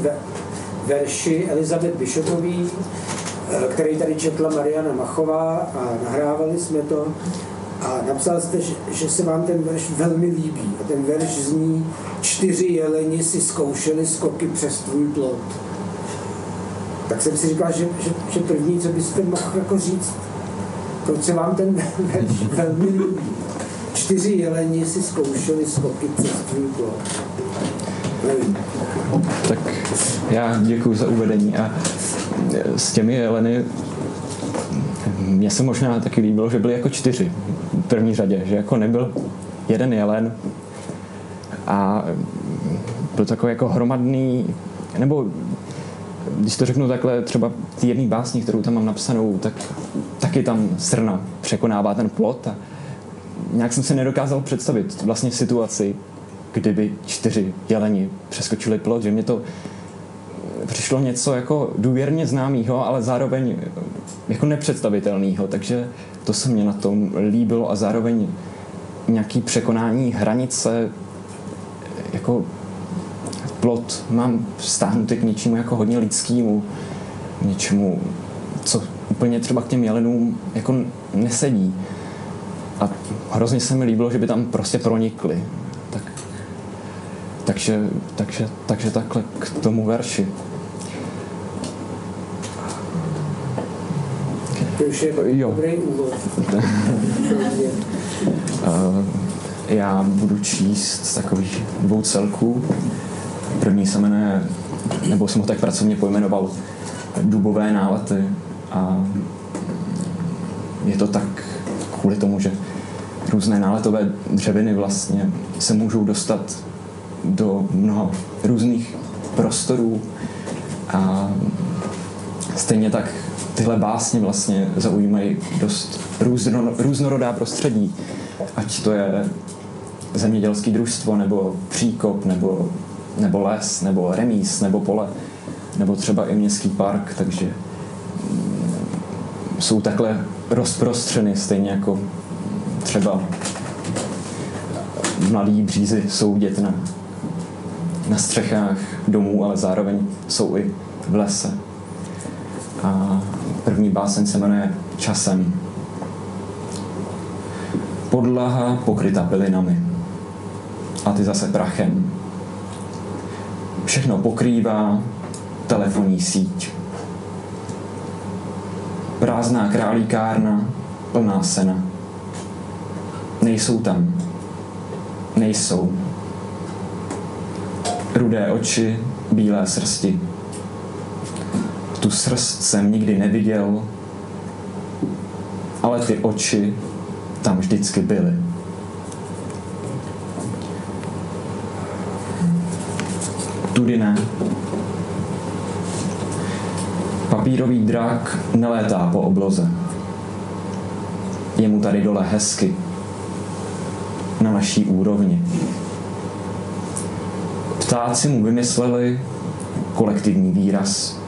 verši Elizabeth Bishopový, který tady četla Mariana Machová a nahrávali jsme to. A napsal jste, že se vám ten verš velmi líbí. A ten verš zní: 4 jeleni si zkoušeli skoky přes tvůj plot. Tak jsem si říkal, že první, co byste mohl jako říct, proč se vám ten verš velmi líbí. 4 jeleni si zkoušeli skoky přes tvůj plot. Nevím. Tak já děkuji za uvedení a s těmi jeleny mně se možná taky líbilo, že byly jako 4 v první řadě, že jako nebyl jeden jelen a byl takový jako hromadný, nebo když to řeknu takhle, třeba ty jedné básní, kterou tam mám napsanou, tak taky tam srna překonává ten plot a nějak jsem se nedokázal představit vlastně situaci, kdyby 4 jeleni přeskočili plot, že mě to přišlo něco jako důvěrně známýho, ale zároveň jako nepředstavitelného, takže to se mě na tom líbilo a zároveň nějaký překonání hranice, jako plot mám vztáhnutý k něčemu jako hodně lidskému, něčemu, co úplně třeba k těm jelenům jako nesedí. A hrozně se mi líbilo, že by tam prostě pronikli. Takže takhle k tomu verši. To už je dobrý úvod. Já budu číst z takových dvou celků. První se jmenuje, nebo jsem ho tak pracovně pojmenoval, Dubové nálety. A je to tak kvůli tomu, že různé náletové dřeviny vlastně se můžou dostat do mnoha různých prostorů a stejně tak tyhle básně vlastně zaujímají dost různorodá prostředí, ať to je zemědělský družstvo, nebo příkop, nebo les, nebo remíz, nebo pole, nebo třeba i městský park, takže jsou takhle rozprostřeny, stejně jako třeba mladí břízy jsou vidět na střechách domů, ale zároveň jsou i v lese. A první báseň se jmenuje Časem. Podlaha pokryta bylinami. A ty zase prachem. Všechno pokrývá telefonní síť. Prázdná králíkárna, plná sena. Nejsou tam. Nejsou. Rudé oči, bílé srsti. Tu srst jsem nikdy neviděl, ale ty oči tam vždycky byly. Tudy ne. Papírový drak nelétá po obloze. Je mu tady dole hezky. Na naší úrovni. Ptáci mu vymysleli kolektivní výraz.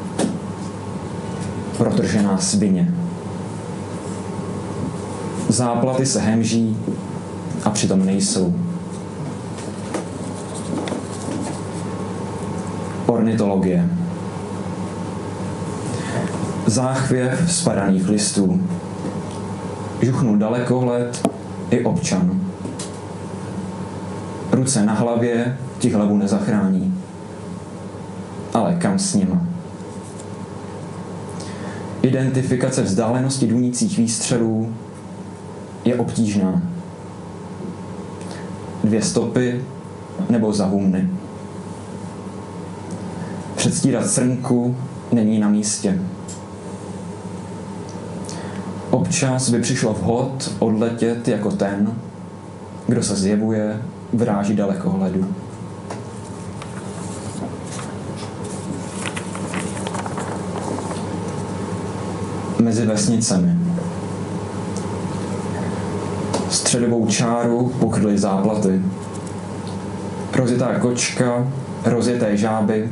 Protržená svině. Záplaty se hemží a přitom nejsou. Ornitologie. Záchvěv spadaných listů. Žuchnul dalekohled i občan. Ruce na hlavě ti hlavu nezachrání. Ale kam s nima? Identifikace vzdálenosti důnících výstřelů je obtížná. Dvě stopy nebo zahumny. Předstírat srnku není na místě. Občas by přišlo vhod odletět jako ten, kdo se zjevuje v ráži dalekohledu. Mezi vesnicemi. Středovou čáru pokryly záplaty. Rozjetá kočka, rozjeté žáby,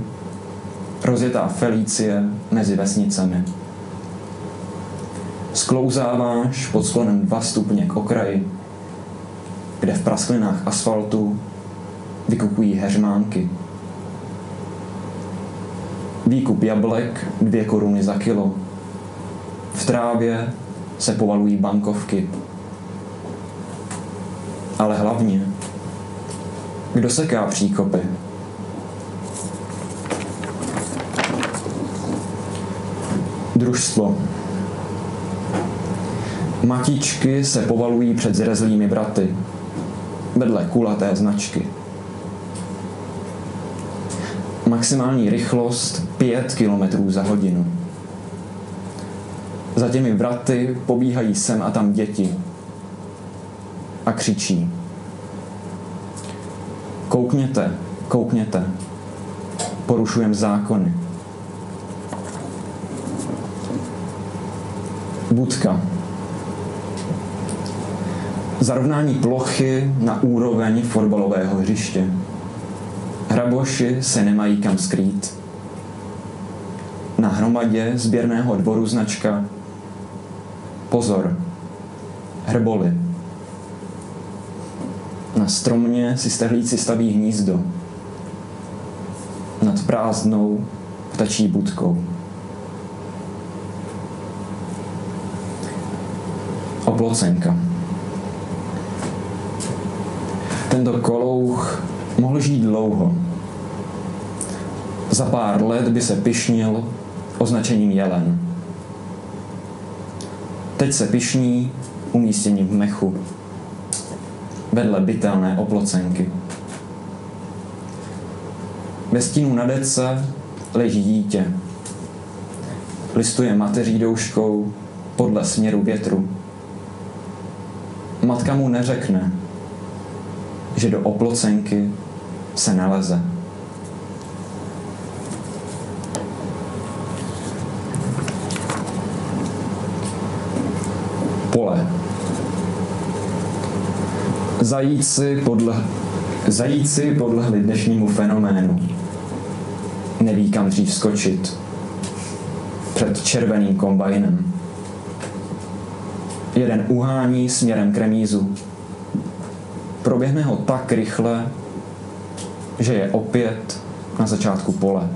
rozjetá Felicie mezi vesnicemi. Sklouzáváš pod sklonem 2 stupně k okraji, kde v prasklinách asfaltu vykupují heřmánky. Výkup jablek 2 koruny za kilo. V trávě se povalují bankovky. Ale hlavně, kdo seká příkopy? Družstvo. Matičky se povalují před zrezlými braty. Vedle kulaté značky. Maximální rychlost 5 km/h. Za těmi vraty pobíhají sem a tam děti. A křičí. Koukněte, koukněte. Porušujem zákony. Budka. Zarovnání plochy na úroveň fotbalového hřiště. Hraboši se nemají kam skrýt. Na hromadě sběrného dvoru značka pozor, hrboly. Na stromě si stehlíci staví hnízdo. Nad prázdnou ptačí budkou. Oplocenka. Tento kolouch mohl žít dlouho. Za pár let by se pyšnil označením jelen. Teď se pyšní, umístění v mechu, vedle bytelné oplocenky. Ve stínu na dece leží dítě. Listuje mateří douškou podle směru větru. Matka mu neřekne, že do oplocenky se naleze. Pole. Zajíci podlehli dnešnímu fenoménu. Neví, kam dřív skočit. Před červeným kombajnem. Jeden uhání směrem k remízu. Proběhne ho tak rychle, že je opět na začátku pole.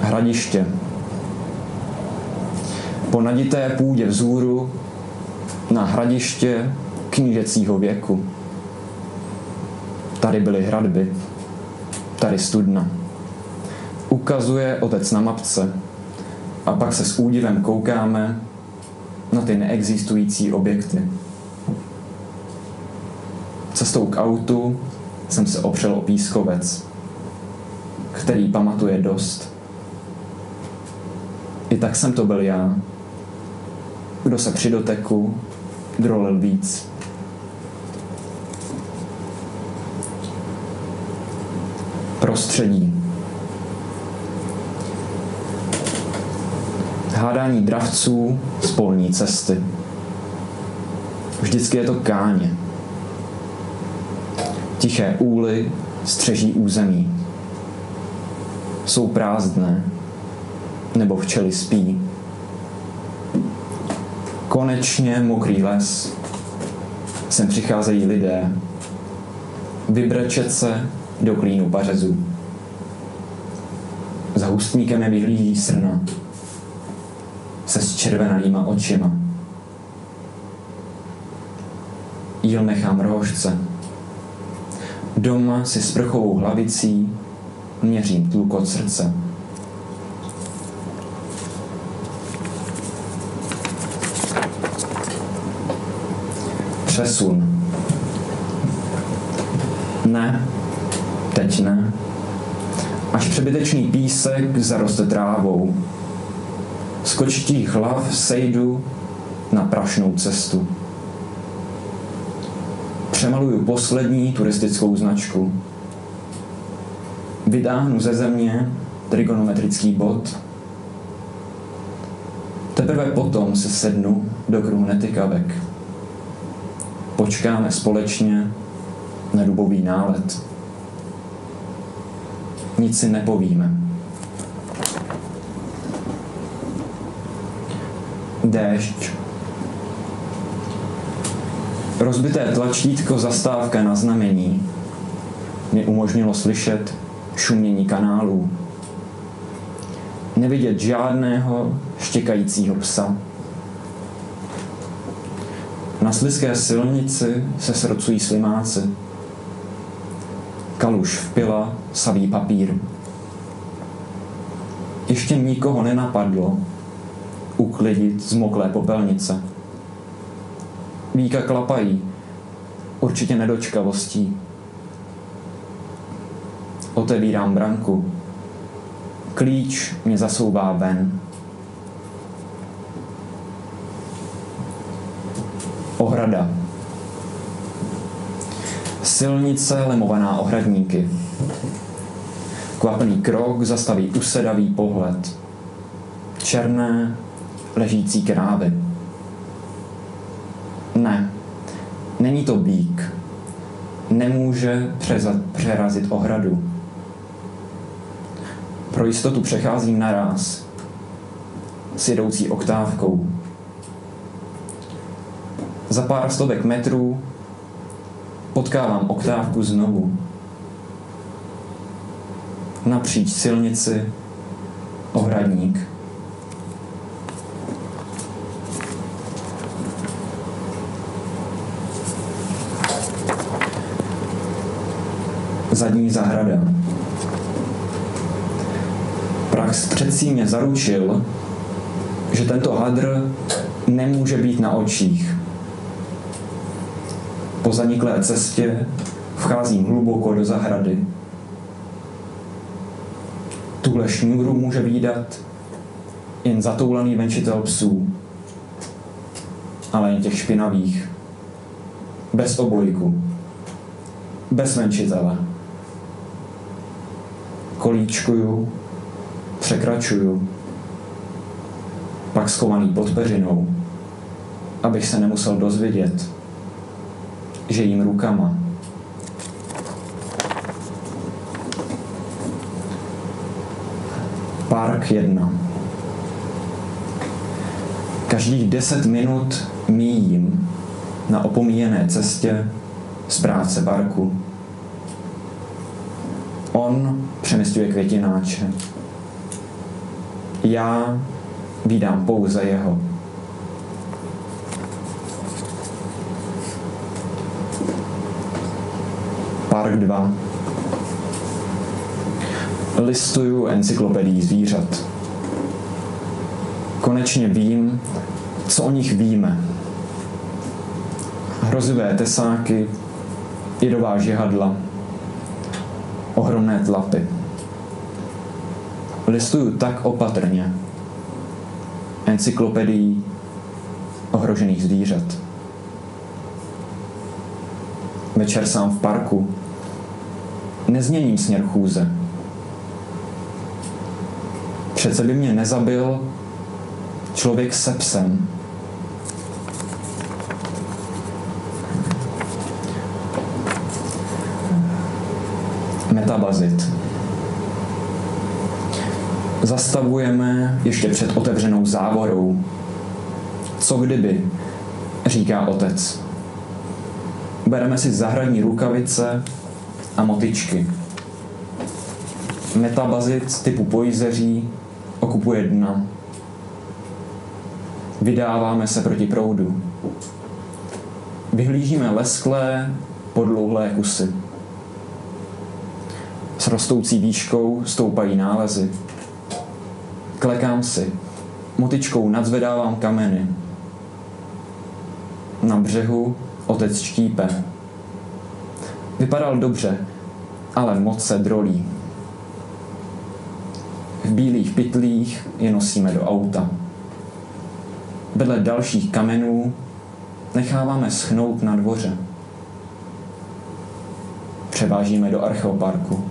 Hradiště. Po nadité půdě vzůru na hradiště knížecího věku. Tady byly hradby, tady studna. Ukazuje otec na mapce a pak se s údivem koukáme na ty neexistující objekty. Cestou k autu jsem se opřel o pískovec, který pamatuje dost. I tak jsem to byl já, kdo se při doteku drolil víc. Prostředí. Hádání dravců z polní cesty. Vždycky je to káně. Tiché úly střeží území. Jsou prázdné, nebo včely spí. Konečně mokrý les. Sem přicházejí lidé. Vybrečet se do klínu pařezů. Za hustníkem nevyhlíží srna. Se zčervenalýma očima. Jíl nechám rohožce. Doma si s prchovou hlavicí měřím tlukot srdce. Přesun. Ne, teď ne. Až přebytečný písek zaroste trávou. Z kočtích hlav sejdu na prašnou cestu. Přemaluju poslední turistickou značku. Vydáhnu ze země trigonometrický bod. Teprve potom se sednu do kruhu netykavek. Počkáme společně na dubový nálet. Nic si nepovíme. Déšť. Rozbité tlačítko zastávka na znamení mi umožnilo slyšet šumění kanálů. Nevidět žádného štěkajícího psa. Na slizké silnici se srcují slimáci. Kaluž vpila savý papír. Ještě nikoho nenapadlo uklidit zmoklé popelnice. Víka klapají, určitě nedočkavostí. Otevírám branku. Klíč mě zasouvá ven. Ohrada. Silnice lemovaná ohradníky. Kvapný krok zastaví usedavý pohled. Černé ležící krávy. Ne, není to býk. Nemůže přerazit ohradu. Pro jistotu přecházím naráz. S jedoucí oktávkou. Za pár stovek metrů potkávám oktávku znovu. Napříč silnici ohradník. Zadní zahrada. Prach Kněz předsím zaručil, že tento hadr nemůže být na očích. Po zaniklé cestě vcházím hluboko do zahrady. Tuhle šňůru může vídat jen zatoulaný venčitel psů, ale jen těch špinavých, bez obojku, bez venčitele. Kolíčkuju, překračuju, pak schovaný pod peřinou, abych se nemusel dozvědět, že jím rukama. Park 1. Každých 10 minut míjím na opomíjené cestě správce parku. On přemisťuje květináče. Já vídám pouze jeho. Park 2. Listuju encyklopedii zvířat. Konečně vím, co o nich víme. Hrozivé tesáky, jedová žihadla, ohromné tlapy. Listuju tak opatrně encyklopedii ohrožených zvířat. Večer sám v parku. Nezměním směr chůze. Přece by mě nezabil člověk se psem. Metabazit. Zastavujeme ještě před otevřenou závorou. Co kdyby, říká otec. Bereme si zahradní rukavice a motyčky. Metabazit typu pojzeří okupuje dna. Vydáváme se proti proudu. Vyhlížíme lesklé, podlouhlé kusy. S rostoucí výškou stoupají nálezy. Klekám si. Motyčkou nadzvedávám kameny. Na břehu otec štípe. Vypadal dobře, ale moc se drolí. V bílých pytlích je nosíme do auta. Vedle dalších kamenů necháváme schnout na dvoře. Převážíme do archeoparku,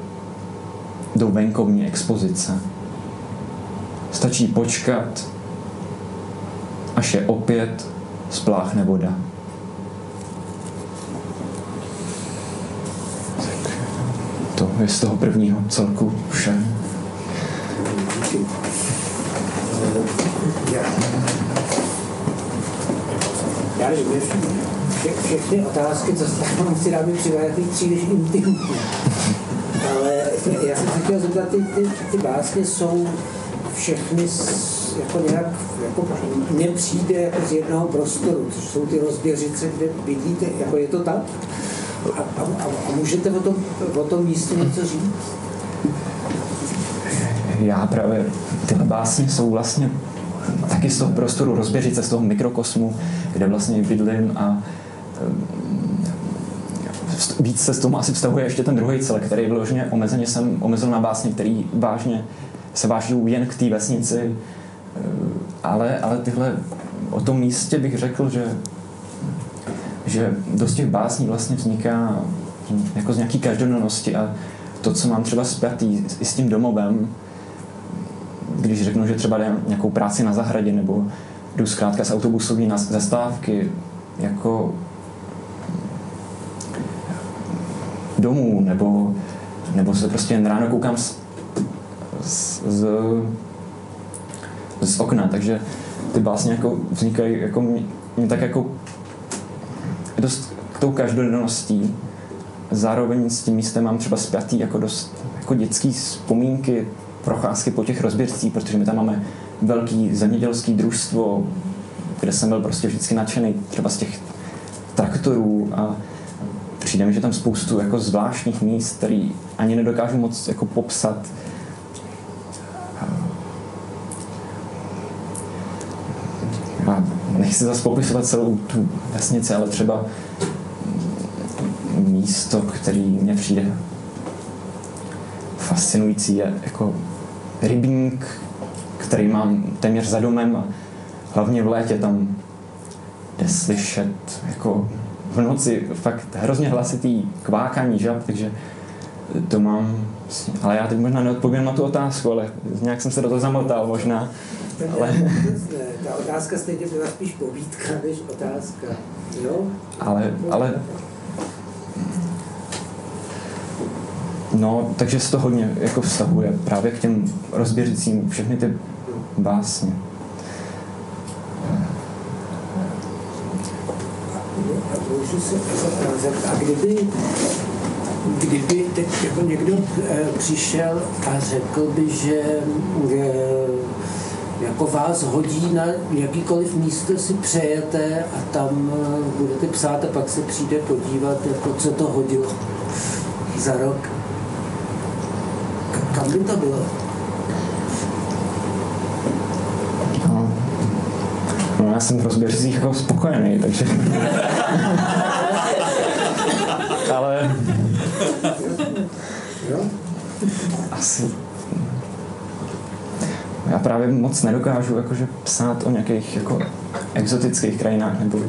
do venkovní expozice. Stačí počkat, až je opět spláchne voda. To je z toho prvního celku vše. Já nevím, všechny otázky, co se tam si dáme přivádět, příliš intimní. Ale já jsem se chtěl zeptat, ty básně jsou všechny jako nějak, jako mně přijde jako z jednoho prostoru, což jsou ty rozběřice, kde vidíte, jako je to tak? A můžete o tom místě něco říct? Já právě, ty básně jsou vlastně taky z toho prostoru rozběřice, z toho mikrokosmu, kde vlastně bydlím a víc se s tomu asi vztahuje ještě ten druhý celek, který vložně omezeně jsem omezil na básně, který vážně se vážou jen k té vesnici, ale tyhle o tom místě bych řekl, že dost těch básní vlastně vzniká jako z nějaký každodennosti a to, co mám třeba spjatý i s tím domovem, když řeknu, že třeba jde nějakou práci na zahradě nebo jdu zkrátka z autobusové zastávky jako domů nebo se prostě jen ráno koukám z okna, takže ty básně jako vznikají jako mě tak jako dost k tou každodenností. Zároveň s tím místem mám třeba spjatý jako dost jako dětský vzpomínky, procházky po těch rozběrcích, protože my tam máme velký zemědělský družstvo, kde jsem byl prostě vždycky nadšený třeba z těch traktorů a přijde mi, že tam spoustu jako zvláštních míst, který ani nedokážu moc jako popsat. nechci zase popisovat celou tu vesnici, ale třeba místo, který mě přijde fascinující, je jako rybník, který mám téměř za domem, a hlavně v létě tam jde slyšet jako v noci fakt hrozně hlasitý kvákání žab, takže to mám, ale já teď možná neodpovím na tu otázku, ale nějak jsem se do toho zamotal možná. Ale... Ta otázka stejně byla spíš povídka, než otázka, jo? Ale... No, takže se to hodně jako vztahuje právě k těm rozběřícím všechny ty básně. A kdyby teď jako někdo přišel a řekl by, že jako vás hodí na jakýkoliv místo si přejete a tam budete psát a pak se přijde podívat, jako co to hodilo za rok. Kam by to bylo? No, já jsem v rozběřích jako spokojený, takže... Ale... Asi... Já právě moc nedokážu jakože psát o nějakých jako exotických krajinách, nebo...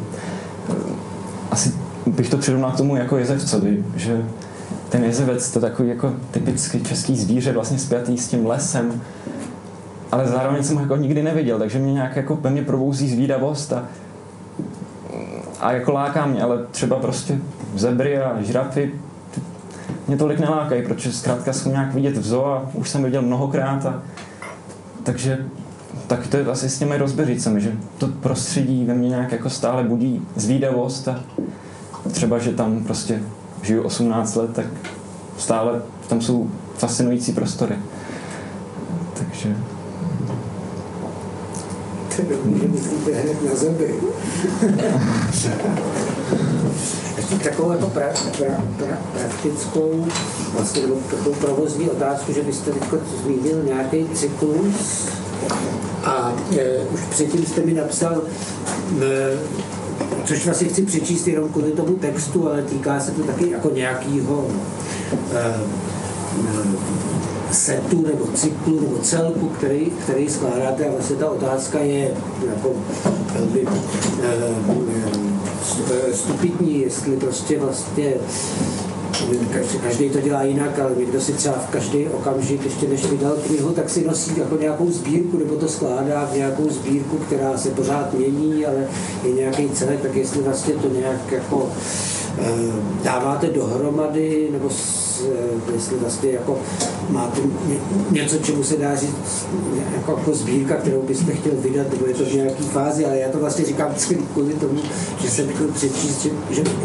Asi bych to přirovnal k tomu jako jezevcovi, že... Ten jezevec, to takový jako typický český zvíře, vlastně spjatý s tím lesem, ale zároveň jsem ho jako nikdy neviděl, takže mě nějak jako pevně provouzí zvídavost a jako láká mě, ale třeba prostě zebry a žirafy mě tolik nelákají, protože zkrátka jsem nějak vidět v zoo a už jsem viděl mnohokrát, takže tak to je asi s těmi rozběřícemi, že to prostředí ve mně nějak jako stále budí zvídavost a třeba, že tam prostě žiju 18 let, tak stále tam jsou fascinující prostory. Takže... To je dobrý, že musíte hned na zeby. Takovou jako praktickou, vlastně takovou provozní otázku, že byste teď zmínil nějaký cyklus a už předtím jste mi napsal, což vlastně chci přečíst jenom kvůli tomu textu, ale týká se to taky jako nějakého setu nebo cyklu nebo celku, který skládáte, a vlastně ta otázka je jako velmi stupidní, jestli prostě vlastně každý to dělá jinak, ale někdo si třeba v každý okamžik, ještě než vydal knihu, tak si nosí jako nějakou sbírku, nebo to skládá v nějakou sbírku, která se pořád mění, ale je nějaký celek, tak jestli vlastně to nějak jako dáváte dohromady, nebo jestli vlastně jako máte něco, čemu se dá říct jako sbírka, kterou byste chtěl vydat, nebo je to v nějaký fázi, ale já to vlastně říkám kvůli tomu, že jsem chtěl přečíst,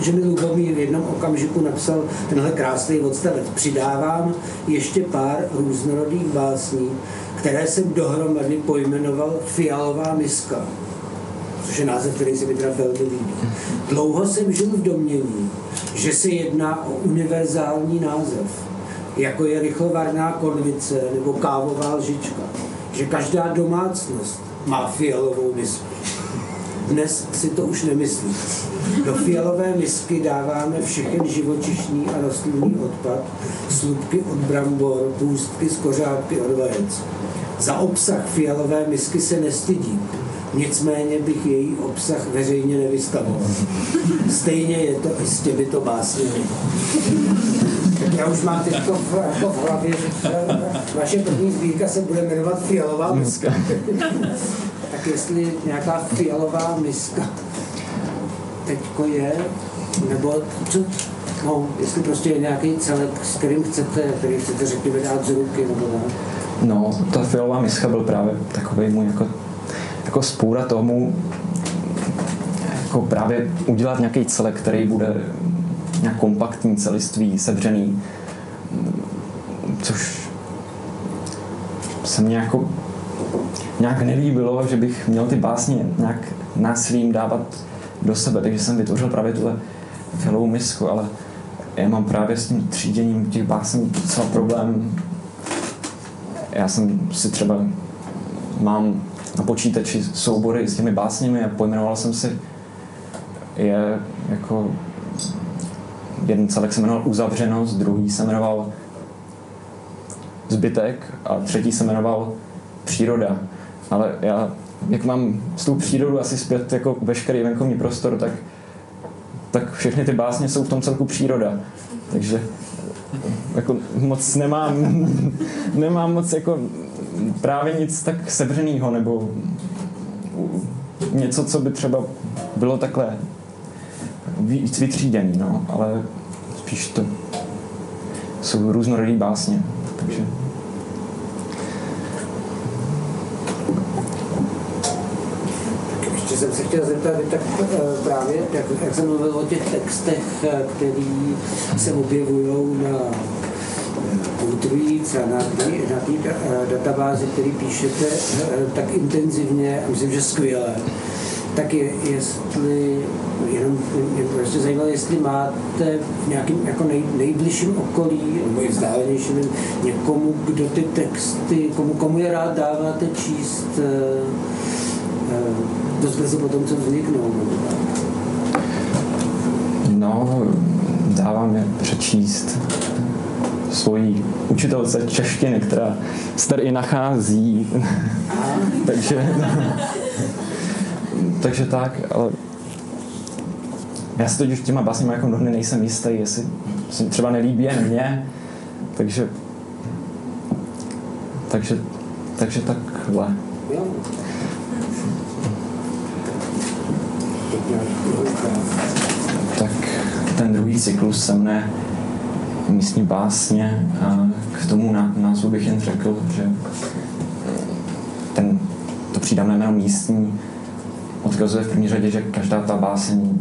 že mi Lubomír v jednom okamžiku napsal tenhle krásný odstavec. Přidávám ještě pár různorodých básní, které jsem dohromady pojmenoval Fialová miska. Což je název, který se mi teda velmi líbí. Dlouho jsem žil v domnění, že se jedná o univerzální název, jako je rychlovarná konvice nebo kávová lžička, že každá domácnost má fialovou misku. Dnes si to už nemyslím. Do fialové misky dáváme všechen živočišný a rostlinný odpad, slupky od brambor, půstky z kořálky od vajec. Za obsah fialové misky se nestydím, nicméně bych její obsah veřejně nevystavoval. Stejně je to i s těmito básněmi. Já už mám teď jako v hlavě, že vaše první sbírka se bude jmenovat Fialová miska. Tak jestli nějaká fialová miska teďko je, nebo co? No, jestli prostě je nějaký celek, s kterým chcete řekněme dát z ruky, nebo ne? No, ta fialová miska byl právě takovej můj jako spůra tomu jako právě udělat nějaký celek, který bude nějak kompaktní, celiství, sevřený, což se mě jako nějak nelíbilo, že bych měl ty básně nějak násilím dávat do sebe, takže jsem vytvořil právě tuhle fialovou misku, ale já mám právě s tím tříděním těch básní docela problém. Já jsem si třeba mám na počítači soubory s těmi básněmi a pojmenoval jsem si je jako jeden celek se jmenoval Uzavřenost, druhý se jmenoval Zbytek a třetí se jmenoval Příroda. Ale já, jak mám s tou přírodou asi zpět jako veškerý venkovní prostor, tak všechny ty básně jsou v tom celku příroda. Takže jako moc nemám moc jako právě nic tak sevřenýho, nebo něco, co by třeba bylo takhle víc vytříděný, no, ale spíš to jsou různorodý básně, takže... Ještě jsem se chtěl zeptat, tak právě, jak jsem mluvil o těch textech, který se objevují na Goodreads a na té databázi, který píšete tak intenzivně a myslím, že skvěle, tak jestli, mě prostě zajímalo, jestli máte v nějakým jako nejbližším okolí, nebo i vzdálenějším někomu, kdo ty texty, komu je rád dáváte číst dost brzy potom, co vzniknou. No, dávám je přečíst svojí učitelce češtiny, která se tady nachází. Takže tak, ale já si totiž těma básněma jako mnohdy nejsem jistý, jestli se třeba nelíbí jen mě, takže takhle. Tak ten druhý cyklus se mne místní básně a k tomu názvu bych jen řekl, že to přídavné jméno místní odkazuje v první řadě, že každá ta báseň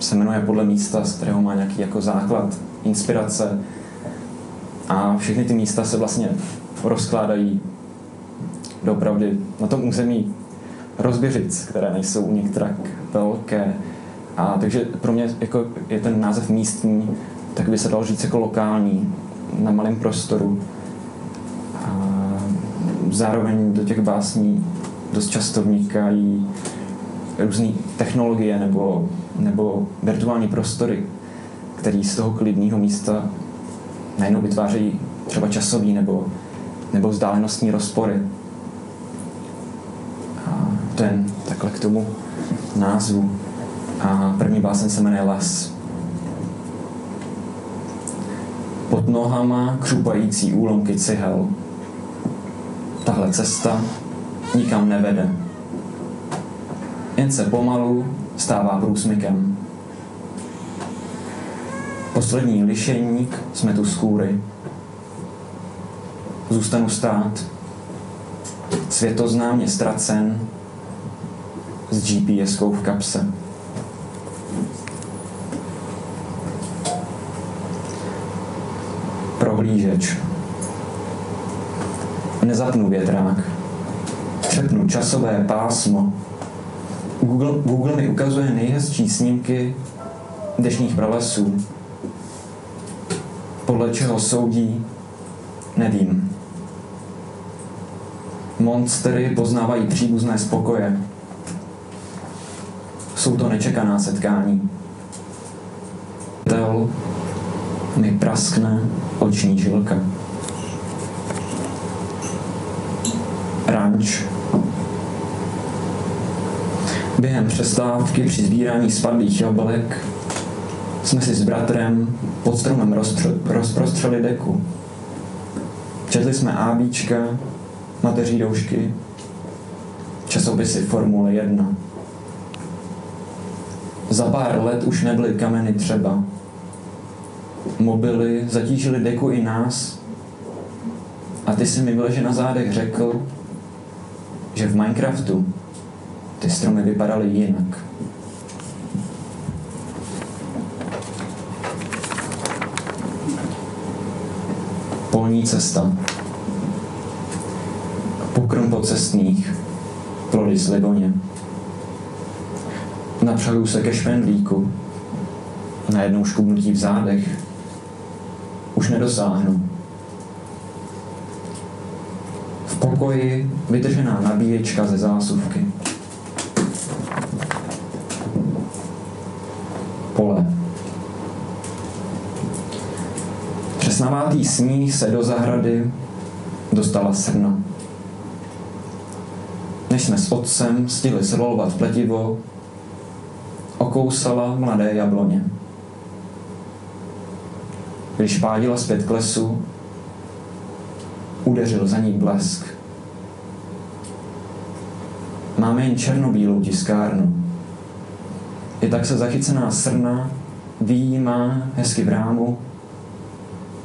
se jmenuje podle místa, z kterého má nějaký jako základ, inspirace a všechny ty místa se vlastně rozkládají doopravdy na tom území rozběřic, které nejsou některak velké. A takže pro mě jako je ten název místní, tak by se dalo říct jako lokální, na malém prostoru. A zároveň do těch básní dost často vnikají různé technologie nebo virtuální prostory, které z toho klidného místa najednou vytvářejí třeba časový nebo vzdálenostní rozpory. A ten takhle k tomu názvu. A první báseň se jmenuje Las. Pod nohama křupající úlomky cihel. Tahle cesta nikam nevede. Jen se pomalu stává průsmykem. Poslední lišejník smetu z kůry. Zůstanu stát. Světoznám je ztracen s GPS-kou v kapse. Prohlížeč. Nezapnu větrák. Přepnu časové pásmo. Google mi ukazuje nejhezčí snímky deštných pralesů. Podle čeho soudí, nevím. Monstery poznávají příbuzné spokoje. Jsou to nečekaná setkání. Tel mi praskne oční žilka. Ranč. Během přestávky při sbírání spadlých jablek jsme si s bratrem pod stromem rozprostřeli deku. Četli jsme ábíčka, mateří doušky, časopisy Formule 1. Za pár let už nebyly kameny třeba. Mobily zatížily deku i nás a ty si mi vyleže na zádech řekl, že v Minecraftu ty stromy vypadaly jinak. Polní cesta. Pokrm pocestných. Plody z Liboně. Napřadu se ke špendlíku. Najednou škubnutí v zádech. Už nedosáhnu. V pokoji vytržená nabíječka ze zásuvky. Pole. Přes namátý sníh se do zahrady dostala srna. Než jsme s otcem stihli svolovat pletivo, okousala mladé jabloně. Když pádila zpět k lesu, udeřil za ní blesk. Máme jen černobílou tiskárnu. I tak se zachycená srna výjímá hezky v rámu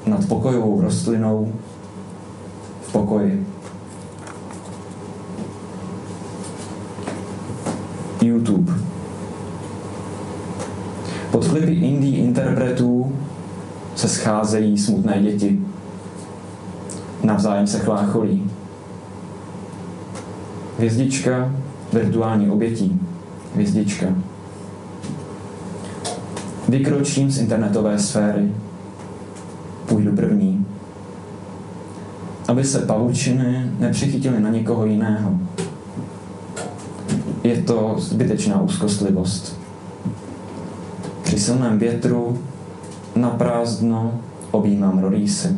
nad pokojovou rostlinou v pokoji. YouTube. Pod klipy indie interpretů se scházejí smutné děti. Navzájem se chlácholí. Hvězdička, virtuální obětí. Hvězdička. Vykročím z internetové sféry. Půjdu první. Aby se pavučiny nepřichytily na někoho jiného. Je to zbytečná úzkostlivost. Při silném větru na prázdno objímám rorýsy.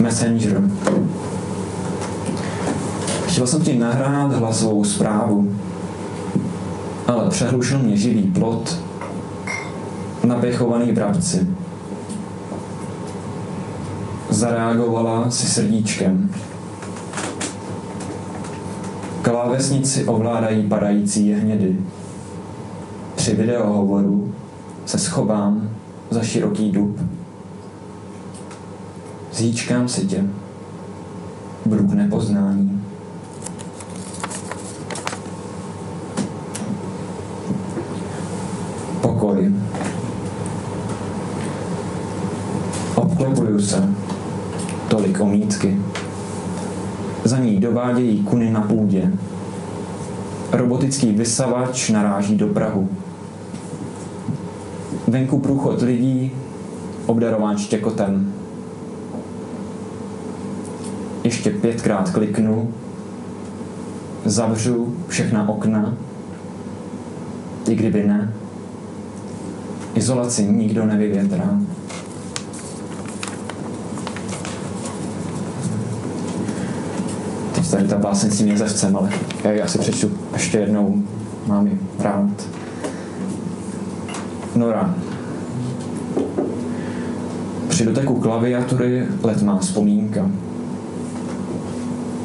Messenger. Chtěl jsem tím nahrát hlasovou zprávu, ale přehlušil mě živý plot napěchovaný vrabci. Zareagovala si srdíčkem. Klávesnici ovládají padající jehnědy. Při videohovoru se schovám za široký dub. Zhýčkám si tě. Bruk nepoznání. Pokoj. Obklopuju se. Tolik omítky. Za ní dovádějí kuny na půdě. Robotický vysavač naráží do prahu. Venku průchod lidí obdarován štěkotem. Ještě 5krát kliknu, zavřu všechna okna, i kdyby ne, izolaci nikdo nevyvětrá. Teď tady ta básně s tím Jezevcem, ale já ji asi přečtu ještě jednou, mám ji rád. Nora. Při doteku klaviatury let má vzpomínka.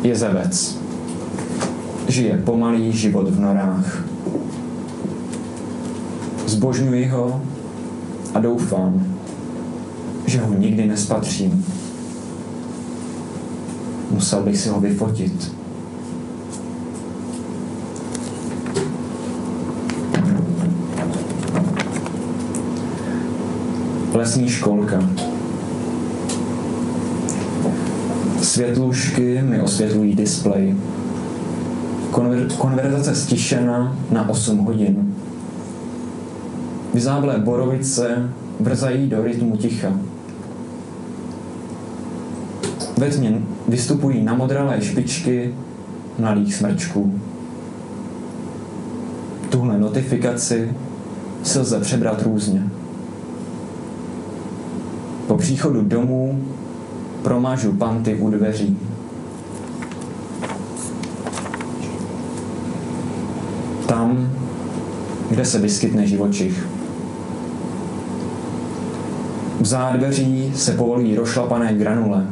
Jezevec. Žije pomalý život v norách. Zbožňuji ho a doufám, že ho nikdy nespatřím. Musel bych si ho vyfotit. Lesní školka. Světlušky mi osvětlují displej. Konverzace stišena na 8 hodin. Vyzáblé borovice vrzají do rytmu ticha. Ve tmě vystupují namodralé špičky mladých smrčků. Tuhle notifikaci se lze přebrat různě. Po příchodu domů promážu panty u dveří. Tam, kde se vyskytne živočich. V zádveří se povolují rošlapané granule.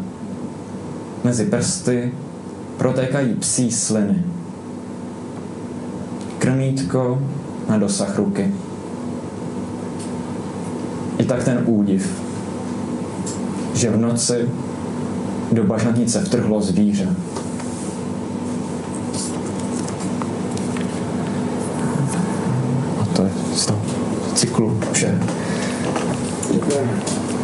Mezi prsty protékají psí sliny. Krmítko na dosah ruky. I tak ten údiv, že v noci do bažnatnice vtrhlo zvíře. A to je z toho cyklu vše. Děkujeme.